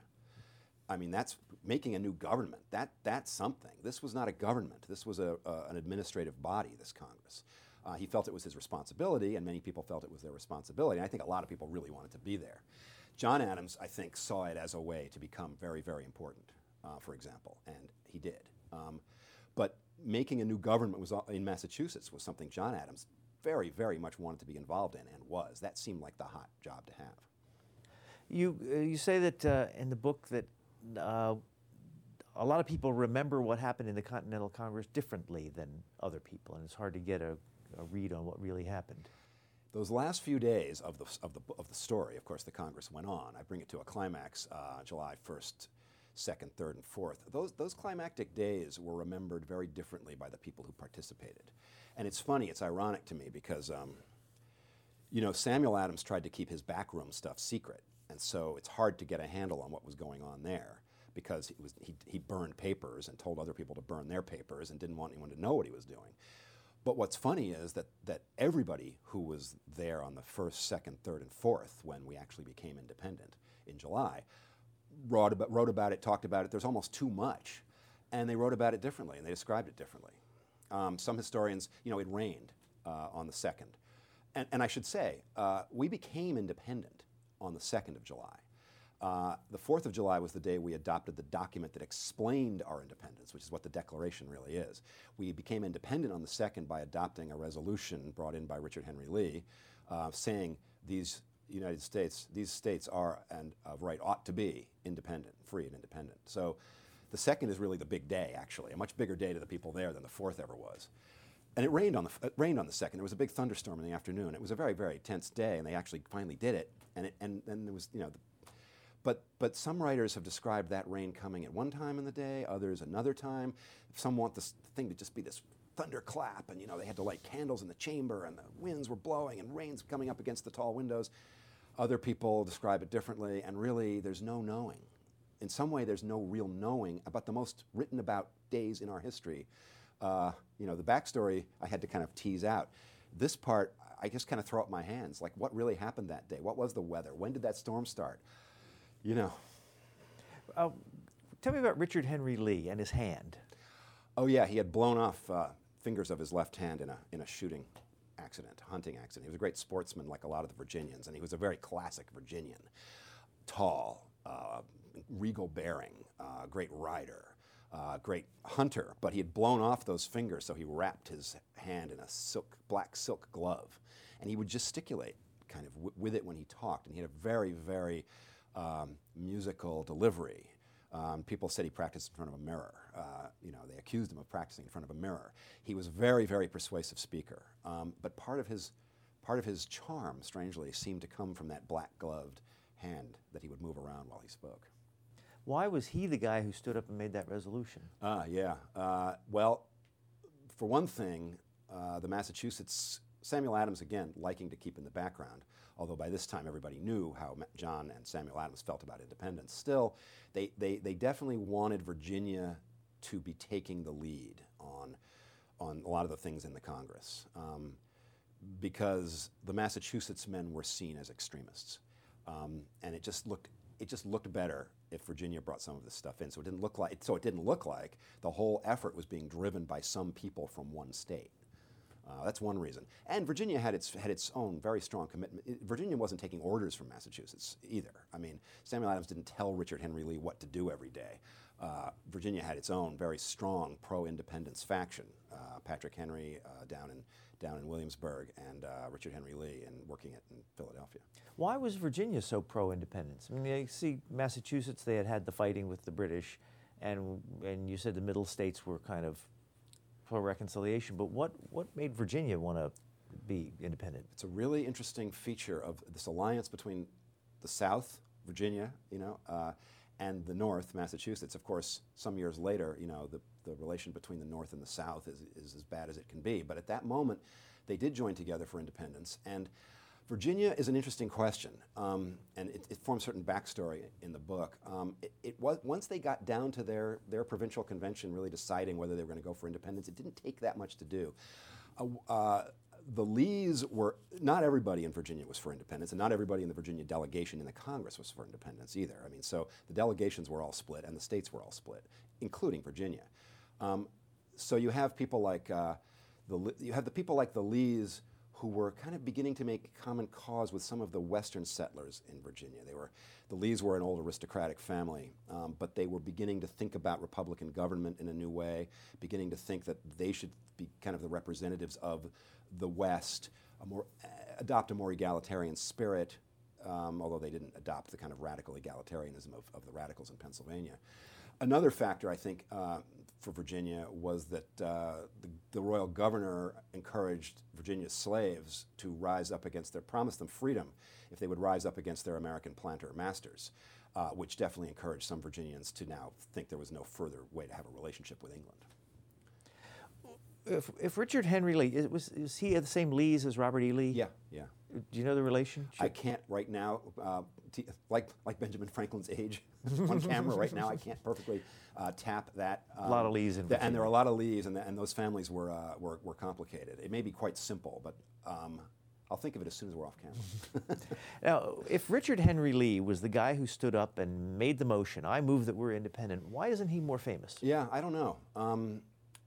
I mean, that's making a new government. That that's something. This was not a government. This was a uh, an administrative body, this Congress. Uh, he felt it was his responsibility, and many people felt it was their responsibility. And I think a lot of people really wanted to be there. John Adams, I think, saw it as a way to become very, very important, uh, for example, and he did. Um, but making a new government was in Massachusetts was something John Adams very, very much wanted to be involved in, and was. That seemed like the hot job to have. You, uh, you say that uh, in the book that Uh, a lot of people remember what happened in the Continental Congress differently than other people, and it's hard to get a, a read on what really happened. Those last few days of the of the of the story, of course, the Congress went on. I bring it to a climax, uh, July first, second, third, and fourth. Those those climactic days were remembered very differently by the people who participated, and it's funny, it's ironic to me because, um, you know, Samuel Adams tried to keep his backroom stuff secret. And so it's hard to get a handle on what was going on there because it was, he, he burned papers and told other people to burn their papers and didn't want anyone to know what he was doing. But what's funny is that that everybody who was there on the first, second, third, and fourth, when we actually became independent in July, wrote about, wrote about it, talked about it. There's almost too much. And they wrote about it differently, and they described it differently. Um, some historians, you know, it rained uh, on the second. And, and I should say, uh, we became independent on the second of July. Uh, the fourth of July was the day we adopted the document that explained our independence, which is what the Declaration really is. We became independent on the second by adopting a resolution brought in by Richard Henry Lee, uh, saying these United States, these states are and of right ought to be independent, free and independent. So the second is really the big day, actually, a much bigger day to the people there than the fourth ever was. And it rained on the it rained on the second. There was a big thunderstorm in the afternoon. It was a very, very tense day, and they actually finally did it. And it, and then there was you know, the, but but some writers have described that rain coming at one time in the day, others another time. Some want this thing to just be this thunderclap, and you know they had to light candles in the chamber, and the winds were blowing, and rain's coming up against the tall windows. Other people describe it differently, and really there's no knowing. In some way, there's no real knowing about the most written about days in our history. Uh, you know, the backstory I had to kind of tease out. This part, I just kind of throw up my hands, like what really happened that day? What was the weather? When did that storm start? You know. Uh, tell me about Richard Henry Lee and his hand. Oh yeah, he had blown off uh, fingers of his left hand in a in a shooting accident, hunting accident. He was a great sportsman like a lot of the Virginians, and he was a very classic Virginian. Tall, uh, regal bearing, uh, great rider. Uh, great hunter, but he had blown off those fingers, so he wrapped his hand in a silk, black silk glove, and he would gesticulate kind of w- with it when he talked, and he had a very, very um, musical delivery. Um, people said he practiced in front of a mirror. Uh, you know, they accused him of practicing in front of a mirror. He was a very, very persuasive speaker, um, but part of his part of his charm, strangely, seemed to come from that black-gloved hand that he would move around while he spoke. Why was he the guy who stood up and made that resolution? Ah, uh, yeah. Uh, well, for one thing, uh, the Massachusetts, Samuel Adams, again, liking to keep in the background, although by this time everybody knew how John and Samuel Adams felt about independence. Still, they, they, they definitely wanted Virginia to be taking the lead on, on a lot of the things in the Congress, um, because the Massachusetts men were seen as extremists. Um, and it just looked it just looked better if Virginia brought some of this stuff in. So it didn't look like so it didn't look like the whole effort was being driven by some people from one state. Uh, that's one reason. And Virginia had its had its own very strong commitment. It, Virginia wasn't taking orders from Massachusetts either. I mean, Samuel Adams didn't tell Richard Henry Lee what to do every day. Uh, Virginia had its own very strong pro-independence faction. Uh, Patrick Henry uh, down in down in Williamsburg, and uh, Richard Henry Lee and working it in Philadelphia. Why was Virginia so pro-independence? I mean, you see, Massachusetts, they had had the fighting with the British, and and you said the middle states were kind of reconciliation, but what, what made Virginia want to be independent? It's a really interesting feature of this alliance between the South, Virginia, you know, uh, and the North, Massachusetts. Of course, some years later, you know, the, the relation between the North and the South is, is as bad as it can be. But at that moment, they did join together for independence. And Virginia is an interesting question, um, and it, it forms certain backstory in the book. Um, it, it was, once they got down to their, their provincial convention really deciding whether they were going to go for independence, it didn't take that much to do. Uh, uh, the Lees were, not everybody in Virginia was for independence, and not everybody in the Virginia delegation in the Congress was for independence either. I mean, so the delegations were all split, and the states were all split, including Virginia. Um, so you have people like uh, the you have the people like the Lees, who were kind of beginning to make common cause with some of the Western settlers in Virginia. They were, the Lees were an old aristocratic family, um, but they were beginning to think about Republican government in a new way, beginning to think that they should be kind of the representatives of the West, a more, uh, adopt a more egalitarian spirit, um, although they didn't adopt the kind of radical egalitarianism of, of the radicals in Pennsylvania. Another factor, I think, uh, for Virginia was that uh, the, the royal governor encouraged Virginia's slaves to rise up against their, promised them freedom if they would rise up against their American planter masters, uh, which definitely encouraged some Virginians to now think there was no further way to have a relationship with England. If, if Richard Henry Lee, is, was, is he the same Lees as Robert E. Lee? Yeah, yeah. Do you know the relationship? I can't right now, uh, t- like like Benjamin Franklin's age, on camera right now, I can't perfectly uh, tap that. Um, a lot of Lees in Virginia. The, and there are a lot of Lees, and the, and those families were, uh, were were complicated. It may be quite simple, but um, I'll think of it as soon as we're off camera. Now, if Richard Henry Lee was the guy who stood up and made the motion, I move that we're independent, why isn't he more famous? Yeah, I don't know. Um,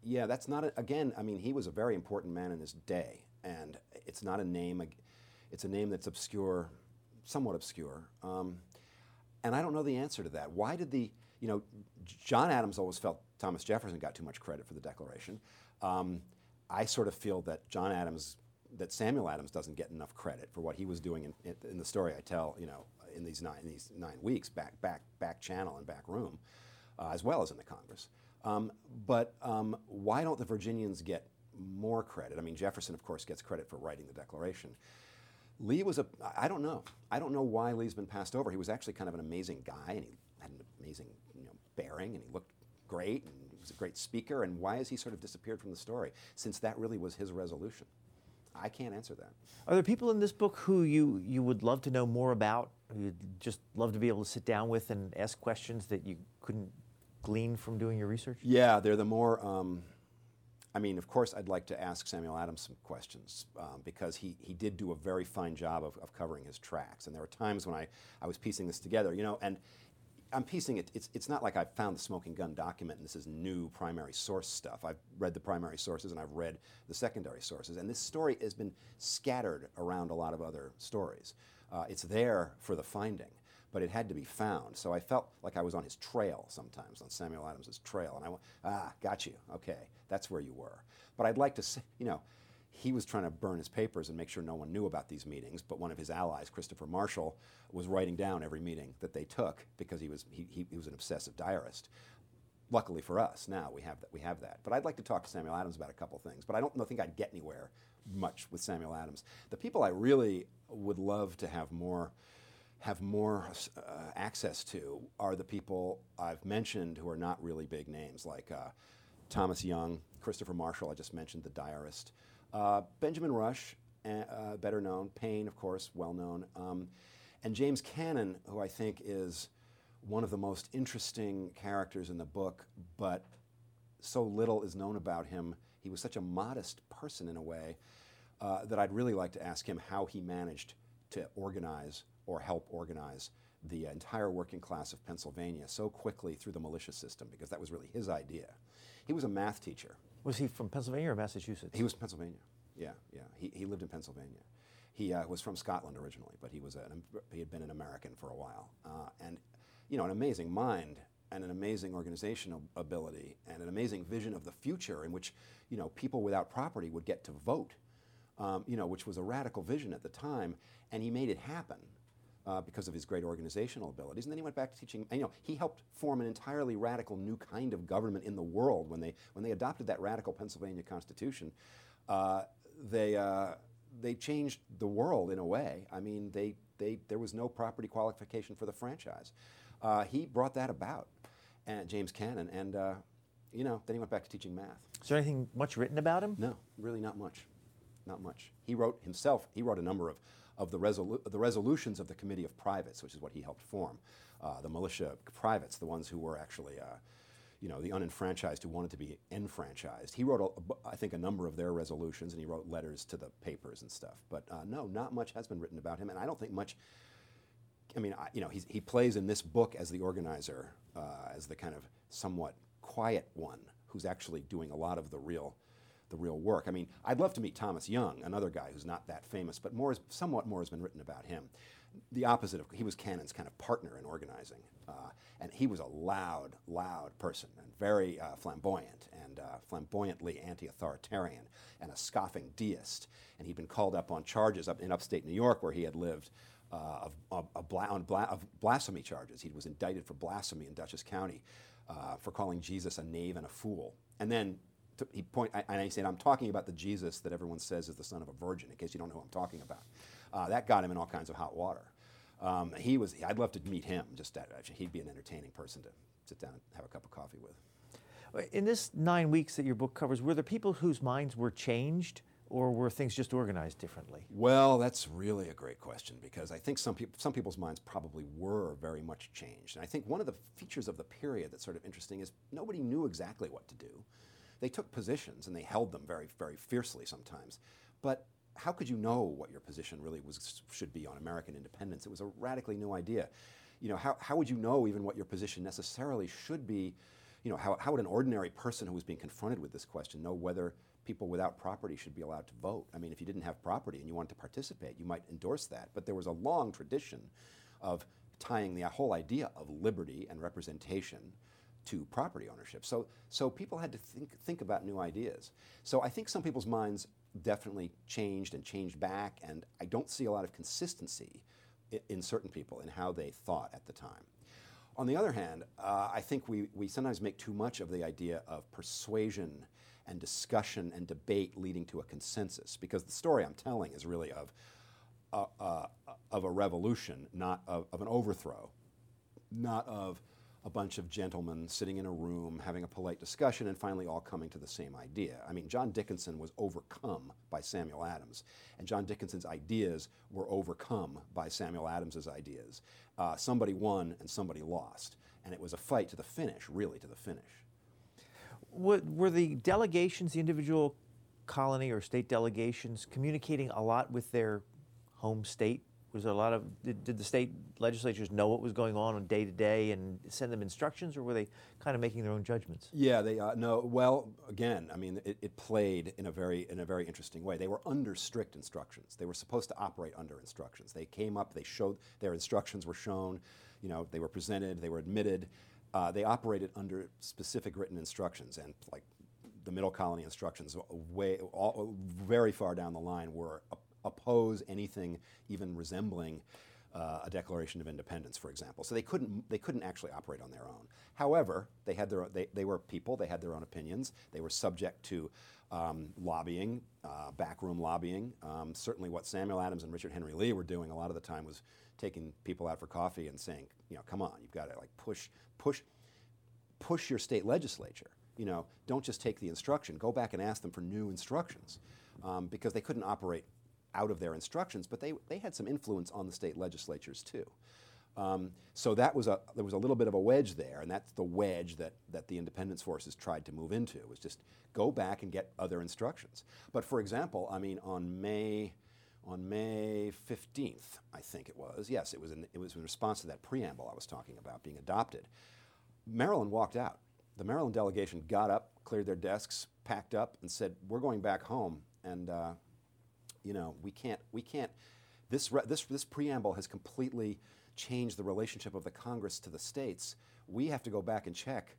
yeah, that's not, a, again, I mean, he was a very important man in his day, and it's not a name... A, It's a name that's obscure, somewhat obscure, um, and I don't know the answer to that. Why did the, you know, John Adams always felt Thomas Jefferson got too much credit for the Declaration. Um, I sort of feel that John Adams, that Samuel Adams doesn't get enough credit for what he was doing in, in, in the story I tell, you know, in these nine, in these nine weeks, back, back, back channel and back room, uh, as well as in the Congress. Um, but um, why don't the Virginians get more credit? I mean, Jefferson, of course, gets credit for writing the Declaration. Lee was a, I don't know. I don't know why Lee's been passed over. He was actually kind of an amazing guy, and he had an amazing, you know, bearing, and he looked great, and he was a great speaker, and why has he sort of disappeared from the story, since that really was his resolution? I can't answer that. Are there people in this book who you, you would love to know more about, who you'd just love to be able to sit down with and ask questions that you couldn't glean from doing your research? Yeah, they're the more... Um, I mean, of course, I'd like to ask Samuel Adams some questions, um, because he, he did do a very fine job of, of covering his tracks. And there were times when I, I was piecing this together, you know, and I'm piecing it. It's it's not like I found the smoking gun document and this is new primary source stuff. I've read the primary sources and I've read the secondary sources. And this story has been scattered around a lot of other stories. Uh, it's there for the finding, but it had to be found. So I felt like I was on his trail sometimes, on Samuel Adams's trail, and I went, ah, got you, okay, that's where you were. But I'd like to say, you know, he was trying to burn his papers and make sure no one knew about these meetings, but one of his allies, Christopher Marshall, was writing down every meeting that they took because he was he, he, he was an obsessive diarist. Luckily for us, now we have that. We have that. But I'd like to talk to Samuel Adams about a couple things, but I don't think I'd get anywhere much with Samuel Adams. The people I really would love to have more have more uh, access to are the people I've mentioned who are not really big names, like uh, Thomas Young, Christopher Marshall, I just mentioned, the diarist, uh, Benjamin Rush, uh, uh, better known, Paine, of course, well known, um, and James Cannon, who I think is one of the most interesting characters in the book, but so little is known about him. He was such a modest person in a way uh, that I'd really like to ask him how he managed to organize or help organize the entire working class of Pennsylvania so quickly through the militia system, because that was really his idea. He was a math teacher. Was he from Pennsylvania or Massachusetts? He was Pennsylvania. Yeah, yeah. He he lived in Pennsylvania. He uh, was from Scotland originally, but he was an, he had been an American for a while. Uh, and you know, an amazing mind and an amazing organizational ability and an amazing vision of the future in which, you know, people without property would get to vote. Um, you know, which was a radical vision at the time, and he made it happen. Uh, because of his great organizational abilities. And then he went back to teaching. You know, he helped form an entirely radical new kind of government in the world. When they when they adopted that radical Pennsylvania Constitution, uh, they uh, they changed the world in a way. I mean, they, they there was no property qualification for the franchise. Uh, he brought that about, and James Cannon, and uh, you know, then he went back to teaching math. Is there anything much written about him? No, really not much. Not much. He wrote himself, he wrote a number of, of the, resolu- the resolutions of the Committee of Privates, which is what he helped form. Uh, the militia privates, the ones who were actually, uh, you know, the unenfranchised who wanted to be enfranchised. He wrote, a, I think, a number of their resolutions, and he wrote letters to the papers and stuff. But uh, no, not much has been written about him, and I don't think much, I mean, I, you know, he's, he plays in this book as the organizer, uh, as the kind of somewhat quiet one who's actually doing a lot of the real the real work. I mean, I'd love to meet Thomas Young, another guy who's not that famous, but more, is, somewhat more has been written about him. The opposite of, he was Cannon's kind of partner in organizing, uh, and he was a loud, loud person, and very uh, flamboyant, and uh, flamboyantly anti-authoritarian, and a scoffing deist, and he'd been called up on charges up in upstate New York where he had lived, Uh, of, of, of, bla- on bla- of blasphemy charges. He was indicted for blasphemy in Dutchess County uh, for calling Jesus a knave and a fool. And then to, he point, I, and he said, I'm talking about the Jesus that everyone says is the son of a virgin, in case you don't know who I'm talking about. Uh, that got him in all kinds of hot water. Um, he was, I'd love to meet him. Just that, he'd be an entertaining person to sit down and have a cup of coffee with. In this nine weeks that your book covers, were there people whose minds were changed? Or were things just organized differently? Well, that's really a great question, because I think some people, some people's minds probably were very much changed. And I think one of the features of the period that's sort of interesting is nobody knew exactly what to do. They took positions, and they held them very, very fiercely sometimes. But how could you know what your position really was should be on American independence? It was a radically new idea. You know, how, how would you know even what your position necessarily should be? You know, how, how would an ordinary person who was being confronted with this question know whether people without property should be allowed to vote? I mean, if you didn't have property and you wanted to participate, you might endorse that. But there was a long tradition of tying the whole idea of liberty and representation to property ownership. So so people had to think think about new ideas. So I think some people's minds definitely changed and changed back, and I don't see a lot of consistency in, in certain people in how they thought at the time. On the other hand, uh, I think we, we sometimes make too much of the idea of persuasion and discussion and debate leading to a consensus, because the story I'm telling is really of uh, uh, of a revolution, not of, of an overthrow, not of a bunch of gentlemen sitting in a room having a polite discussion and finally all coming to the same idea. I mean, John Dickinson was overcome by Samuel Adams, and John Dickinson's ideas were overcome by Samuel Adams's ideas. Uh, somebody won and somebody lost, and it was a fight to the finish, really to the finish. Were the delegations, the individual colony or state delegations, communicating a lot with their home state? Was there a lot of, did, did the state legislatures know what was going on on day to day and send them instructions, or were they kind of making their own judgments? Yeah, they uh, no. Well, again, I mean, it, it played in a very in a very interesting way. They were under strict instructions. They were supposed to operate under instructions. They came up, they showed their instructions were shown, you know, they were presented, they were admitted. Uh, they operated under specific written instructions, and like the middle colony instructions, way all, very far down the line were. A, oppose anything even resembling uh, a Declaration of Independence, for example. So they couldn't they couldn't actually operate on their own. However, they had their own, they they were people. They had their own opinions. They were subject to um, lobbying, uh, backroom lobbying. Um, certainly, what Samuel Adams and Richard Henry Lee were doing a lot of the time was taking people out for coffee and saying, you know, come on, you've got to like push push push your state legislature. You know, don't just take the instruction. Go back and ask them for new instructions, um, because they couldn't operate out of their instructions, but they they had some influence on the state legislatures too. Um, so that was a there was a little bit of a wedge there, and that's the wedge that that the independence forces tried to move into, was just go back and get other instructions. But for example, I mean, on May on May fifteenth, I think it was. Yes, it was in, it was in response to that preamble I was talking about being adopted. Maryland walked out. The Maryland delegation got up, cleared their desks, packed up, and said, "We're going back home, and uh, you know, we can't, we can't. This re- this this preamble has completely changed the relationship of the Congress to the states. We have to go back and check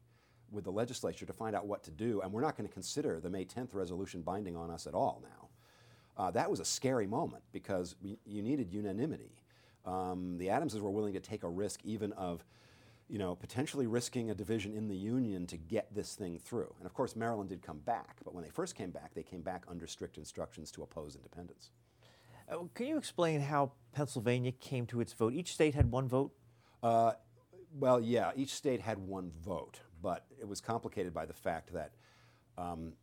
with the legislature to find out what to do, and we're not going to consider the May tenth resolution binding on us at all now." Uh, that was a scary moment because we, you needed unanimity. Um, the Adamses were willing to take a risk, even of, you know, potentially risking a division in the Union to get this thing through. And of course, Maryland did come back, but when they first came back, they came back under strict instructions to oppose independence. Uh, can you explain how Pennsylvania came to its vote? Each state had one vote? Uh, well, yeah, each state had one vote, but it was complicated by the fact that um,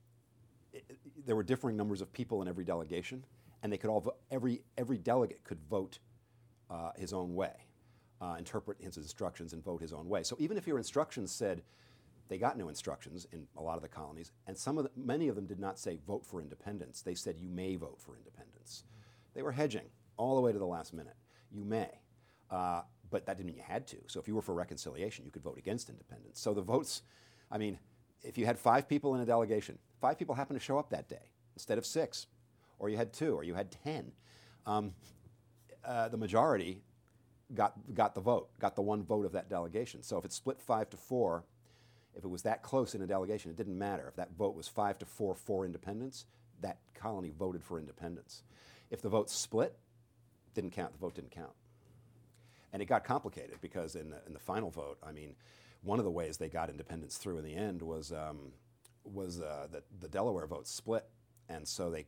it, there were differing numbers of people in every delegation, and they could all vo- every every delegate could vote uh, his own way. Uh, interpret his instructions and vote his own way. So even if your instructions said, they got no instructions in a lot of the colonies, and some of the, many of them did not say vote for independence. They said you may vote for independence. Mm-hmm. They were hedging all the way to the last minute. You may, uh, but that didn't mean you had to. So if you were for reconciliation, you could vote against independence. So the votes, I mean, if you had five people in a delegation, five people happened to show up that day instead of six, or you had two, or you had ten. Um, uh, the majority got got the vote, got the one vote of that delegation. So if it split five to four, if it was that close in a delegation, it didn't matter. If that vote was five to four for independence, that colony voted for independence. If the vote split, didn't count, the vote didn't count. And it got complicated because in the, in the final vote, I mean, one of the ways they got independence through in the end was um, was uh, that the Delaware vote split, and so they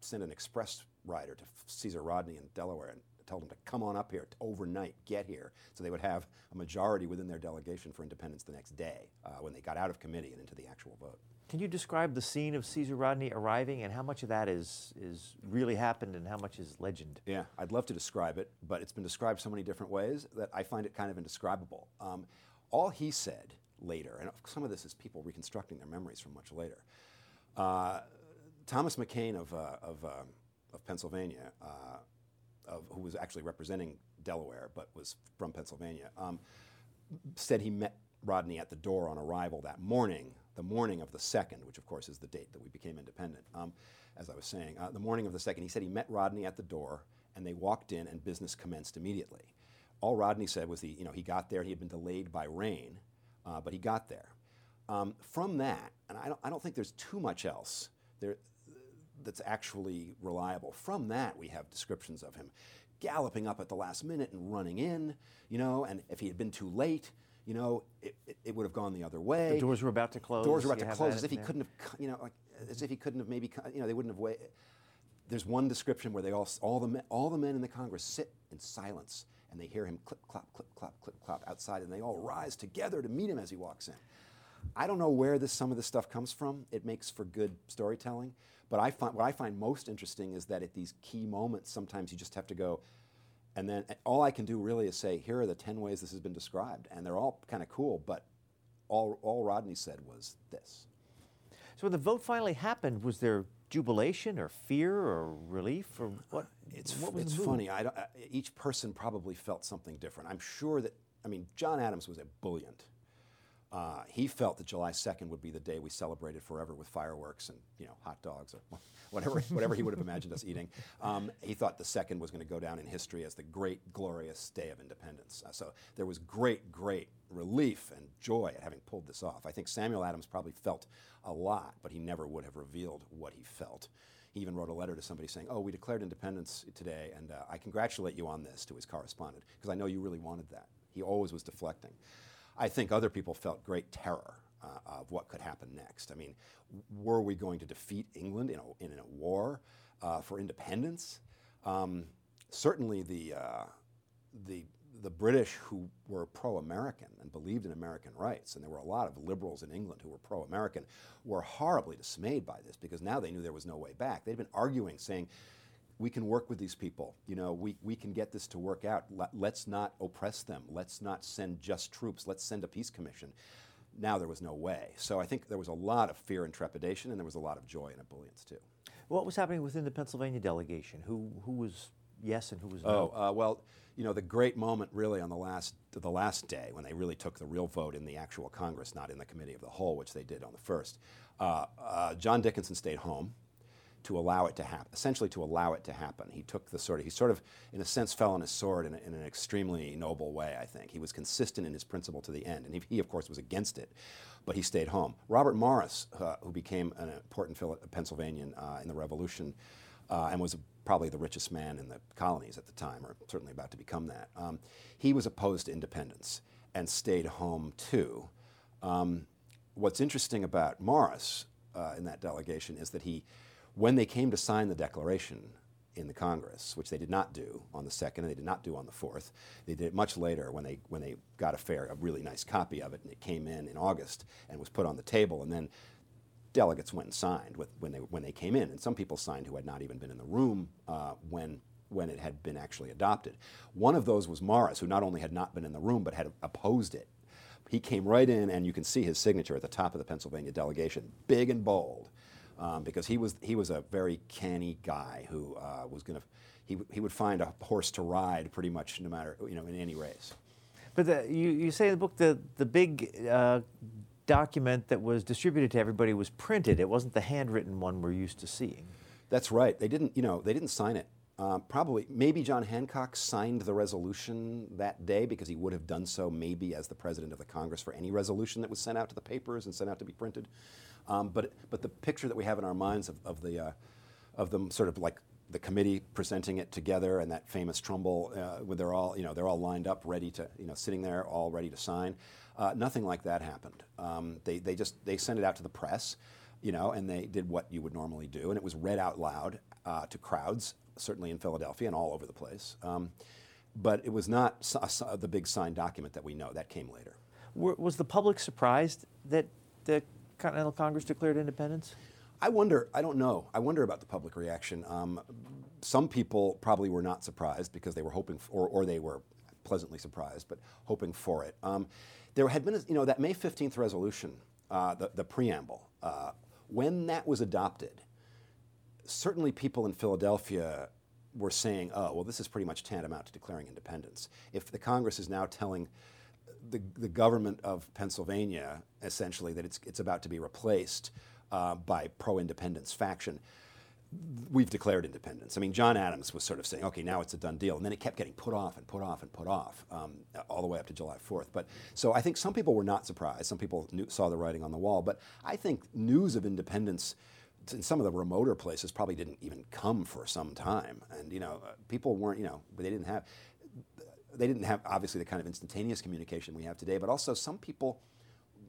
sent an express rider to Caesar Rodney in Delaware and told them to come on up here overnight, get here, so they would have a majority within their delegation for independence the next day uh, when they got out of committee and into the actual vote. Can you describe the scene of Caesar Rodney arriving and how much of that is is really happened and how much is legend? Yeah, I'd love to describe it, but it's been described so many different ways that I find it kind of indescribable. Um, all he said later, and some of this is people reconstructing their memories from much later, uh, Thomas McCain of, uh, of, um, of Pennsylvania, uh, Of, who was actually representing Delaware but was from Pennsylvania, um, said he met Rodney at the door on arrival that morning, the morning of the second, which of course is the date that we became independent. Um, as I was saying, uh, the morning of the second, he said he met Rodney at the door, and they walked in, and business commenced immediately. All Rodney said was, he, you know, he got there. He had been delayed by rain, uh, but he got there. Um, from that, and I don't, I don't think there's too much else there that's actually reliable. From that, we have descriptions of him galloping up at the last minute and running in, you know, and if he had been too late, you know, it, it, it would have gone the other way. The doors were about to close. Doors were about to close as if he couldn't have, you know, like, as if he couldn't have maybe, you know, they wouldn't have waited. There's one description where they all, all the men, all the men in the Congress sit in silence, and they hear him clip, clop, clip, clop, clip, clop outside, and they all rise together to meet him as he walks in. I don't know where this some of this stuff comes from. It makes for good storytelling. But I find, what I find most interesting is that at these key moments, sometimes you just have to go, and then and all I can do really is say, here are the ten ways this has been described. And they're all kind of cool, but all, all Rodney said was this. So when the vote finally happened, was there jubilation or fear or relief or what? It's, what was it's funny. I don't, uh, each person probably felt something different. I'm sure that, I mean, John Adams was ebullient. Uh, he felt that July second would be the day we celebrated forever with fireworks and, you know, hot dogs or whatever whatever he would have imagined us eating. Um, he thought the second was going to go down in history as the great, glorious day of independence. Uh, so there was great, great relief and joy at having pulled this off. I think Samuel Adams probably felt a lot, but he never would have revealed what he felt. He even wrote a letter to somebody saying, "Oh, we declared independence today, and uh, I congratulate you on this," to his correspondent, because I know you really wanted that. He always was deflecting. I think other people felt great terror uh, of what could happen next. I mean, were we going to defeat England in a, in a war uh, for independence? Um, certainly the, uh, the, the British, who were pro-American and believed in American rights, and there were a lot of liberals in England who were pro-American, were horribly dismayed by this because now they knew there was no way back. They'd been arguing, saying, we can work with these people, you know, we, we can get this to work out. Let's not oppress them. Let's not send just troops. Let's send a peace commission. Now there was no way. So I think there was a lot of fear and trepidation, and there was a lot of joy and ebullience too. What was happening within the Pennsylvania delegation? Who who was yes and who was no? Oh, uh, well, you know, the great moment really on the last the last day when they really took the real vote in the actual Congress, not in the Committee of the Whole, which they did on the first. Uh, uh, John Dickinson stayed home to allow it to happen, essentially to allow it to happen. He took the sort of, he sort of, in a sense, fell on his sword in, a, in an extremely noble way, I think. He was consistent in his principle to the end, and he, he of course, was against it, but he stayed home. Robert Morris, uh, who became an important Phil- Pennsylvanian uh, in the Revolution, uh, and was probably the richest man in the colonies at the time, or certainly about to become that, um, he was opposed to independence and stayed home too. Um, what's interesting about Morris uh, in that delegation is that he, when they came to sign the Declaration in the Congress, which they did not do on the second, and they did not do on the fourth, they did it much later when they when they got a fair, a really nice copy of it, and it came in in August and was put on the table, and then delegates went and signed with, when they when they came in, and some people signed who had not even been in the room uh, when when it had been actually adopted. One of those was Morris, who not only had not been in the room but had opposed it. He came right in, and you can see his signature at the top of the Pennsylvania delegation, big and bold. Um, because he was he was a very canny guy who uh, was going to he w- he would find a horse to ride pretty much no matter you know in any race. But the, you you say in the book the the big uh, document that was distributed to everybody was printed. It wasn't the handwritten one we're used to seeing. That's right. They didn't you know they didn't sign it. Um, probably maybe John Hancock signed the resolution that day because he would have done so maybe as the president of the Congress for any resolution that was sent out to the papers and sent out to be printed. Um, but but the picture that we have in our minds of, of the uh, of them sort of like the committee presenting it together and that famous Trumbull uh, where they're all you know they're all lined up ready to you know sitting there all ready to sign. Uh, nothing like that happened. Um, they they just they sent it out to the press, you know, and they did what you would normally do, and it was read out loud uh, to crowds, certainly in Philadelphia and all over the place. Um, but it was not uh, the big signed document that we know. That came later. Were, was the public surprised that the Continental Congress declared independence? I wonder, I don't know. I wonder about the public reaction. Um, some people probably were not surprised because they were hoping for, or, or they were pleasantly surprised, but hoping for it. Um, there had been, a, you know, that May fifteenth resolution, uh, the, the preamble, uh, when that was adopted, certainly people in Philadelphia were saying, oh, well, this is pretty much tantamount to declaring independence. If the Congress is now telling The, the government of Pennsylvania, essentially, that it's it's about to be replaced uh, by pro-independence faction, we've declared independence. I mean, John Adams was sort of saying, okay, now it's a done deal. And then it kept getting put off and put off and put off um, all the way up to July fourth. But so I think some people were not surprised. Some people knew, saw the writing on the wall. But I think news of independence in some of the remoter places probably didn't even come for some time. And, you know, people weren't, you know, they didn't have... They didn't have, obviously, the kind of instantaneous communication we have today, but also some people,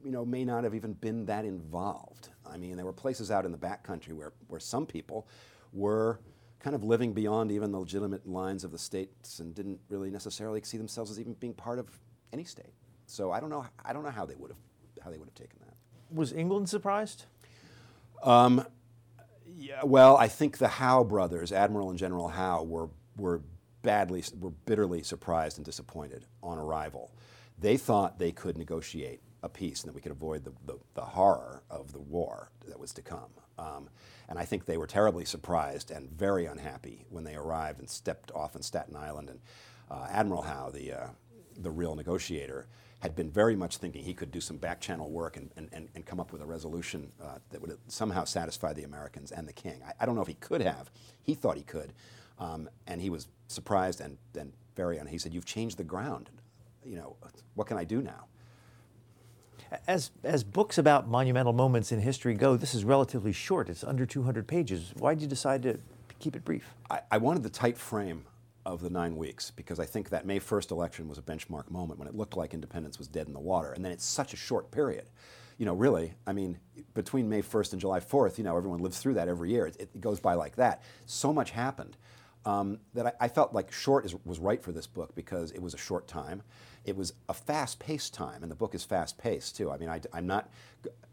you know, may not have even been that involved. I mean, there were places out in the backcountry where, where some people were kind of living beyond even the legitimate lines of the states and didn't really necessarily see themselves as even being part of any state. So I don't know. I don't know how they would have how they would have taken that. Was England surprised? Um, yeah. Well, I think the Howe brothers, Admiral and General Howe, were were. badly, were bitterly surprised and disappointed on arrival. They thought they could negotiate a peace and that we could avoid the, the, the horror of the war that was to come. Um, and I think they were terribly surprised and very unhappy when they arrived and stepped off in Staten Island. And uh, Admiral Howe, the, uh, the real negotiator, had been very much thinking he could do some back-channel work and, and, and come up with a resolution uh, that would somehow satisfy the Americans and the king. I, I don't know if he could have. He thought he could. Um, and he was surprised and, and very unhappy. He said, "You've changed the ground. You know, what can I do now?" As as books about monumental moments in history go, this is relatively short. It's under two hundred pages. Why did you decide to keep it brief? I, I wanted the tight frame of the nine weeks because I think that May first election was a benchmark moment when it looked like independence was dead in the water, and then it's such a short period. You know, really, I mean, between May first and July fourth, you know, everyone lives through that every year. It, it goes by like that. So much happened. Um, that I, I felt like short is, was right for this book because it was a short time. It was a fast-paced time, and the book is fast-paced, too. I mean, I, I'm not...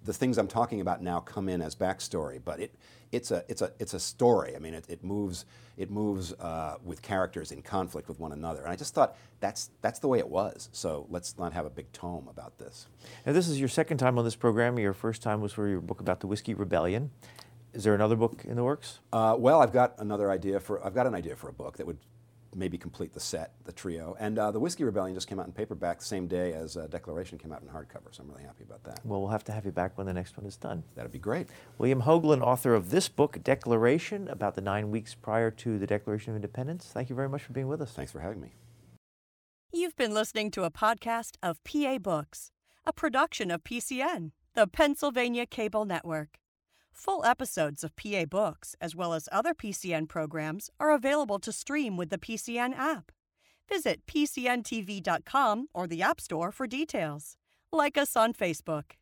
The things I'm talking about now come in as backstory, but it it's a it's a, it's a story. I mean, it, it moves it moves uh, with characters in conflict with one another. And I just thought, that's that's the way it was, so let's not have a big tome about this. Now, this is your second time on this program. Your first time was for your book about the Whiskey Rebellion. Is there another book in the works? Uh, well, I've got another idea for. I've got an idea for a book that would maybe complete the set, the trio. And uh, the Whiskey Rebellion just came out in paperback the same day as uh, Declaration came out in hardcover, so I'm really happy about that. Well, we'll have to have you back when the next one is done. That'd be great. William Hoagland, author of this book, Declaration, about the nine weeks prior to the Declaration of Independence. Thank you very much for being with us. Thanks for having me. You've been listening to a podcast of P A Books, a production of P C N, the Pennsylvania Cable Network. Full episodes of P A Books, as well as other P C N programs, are available to stream with the P C N app. Visit P C N T V dot com or the App Store for details. Like us on Facebook.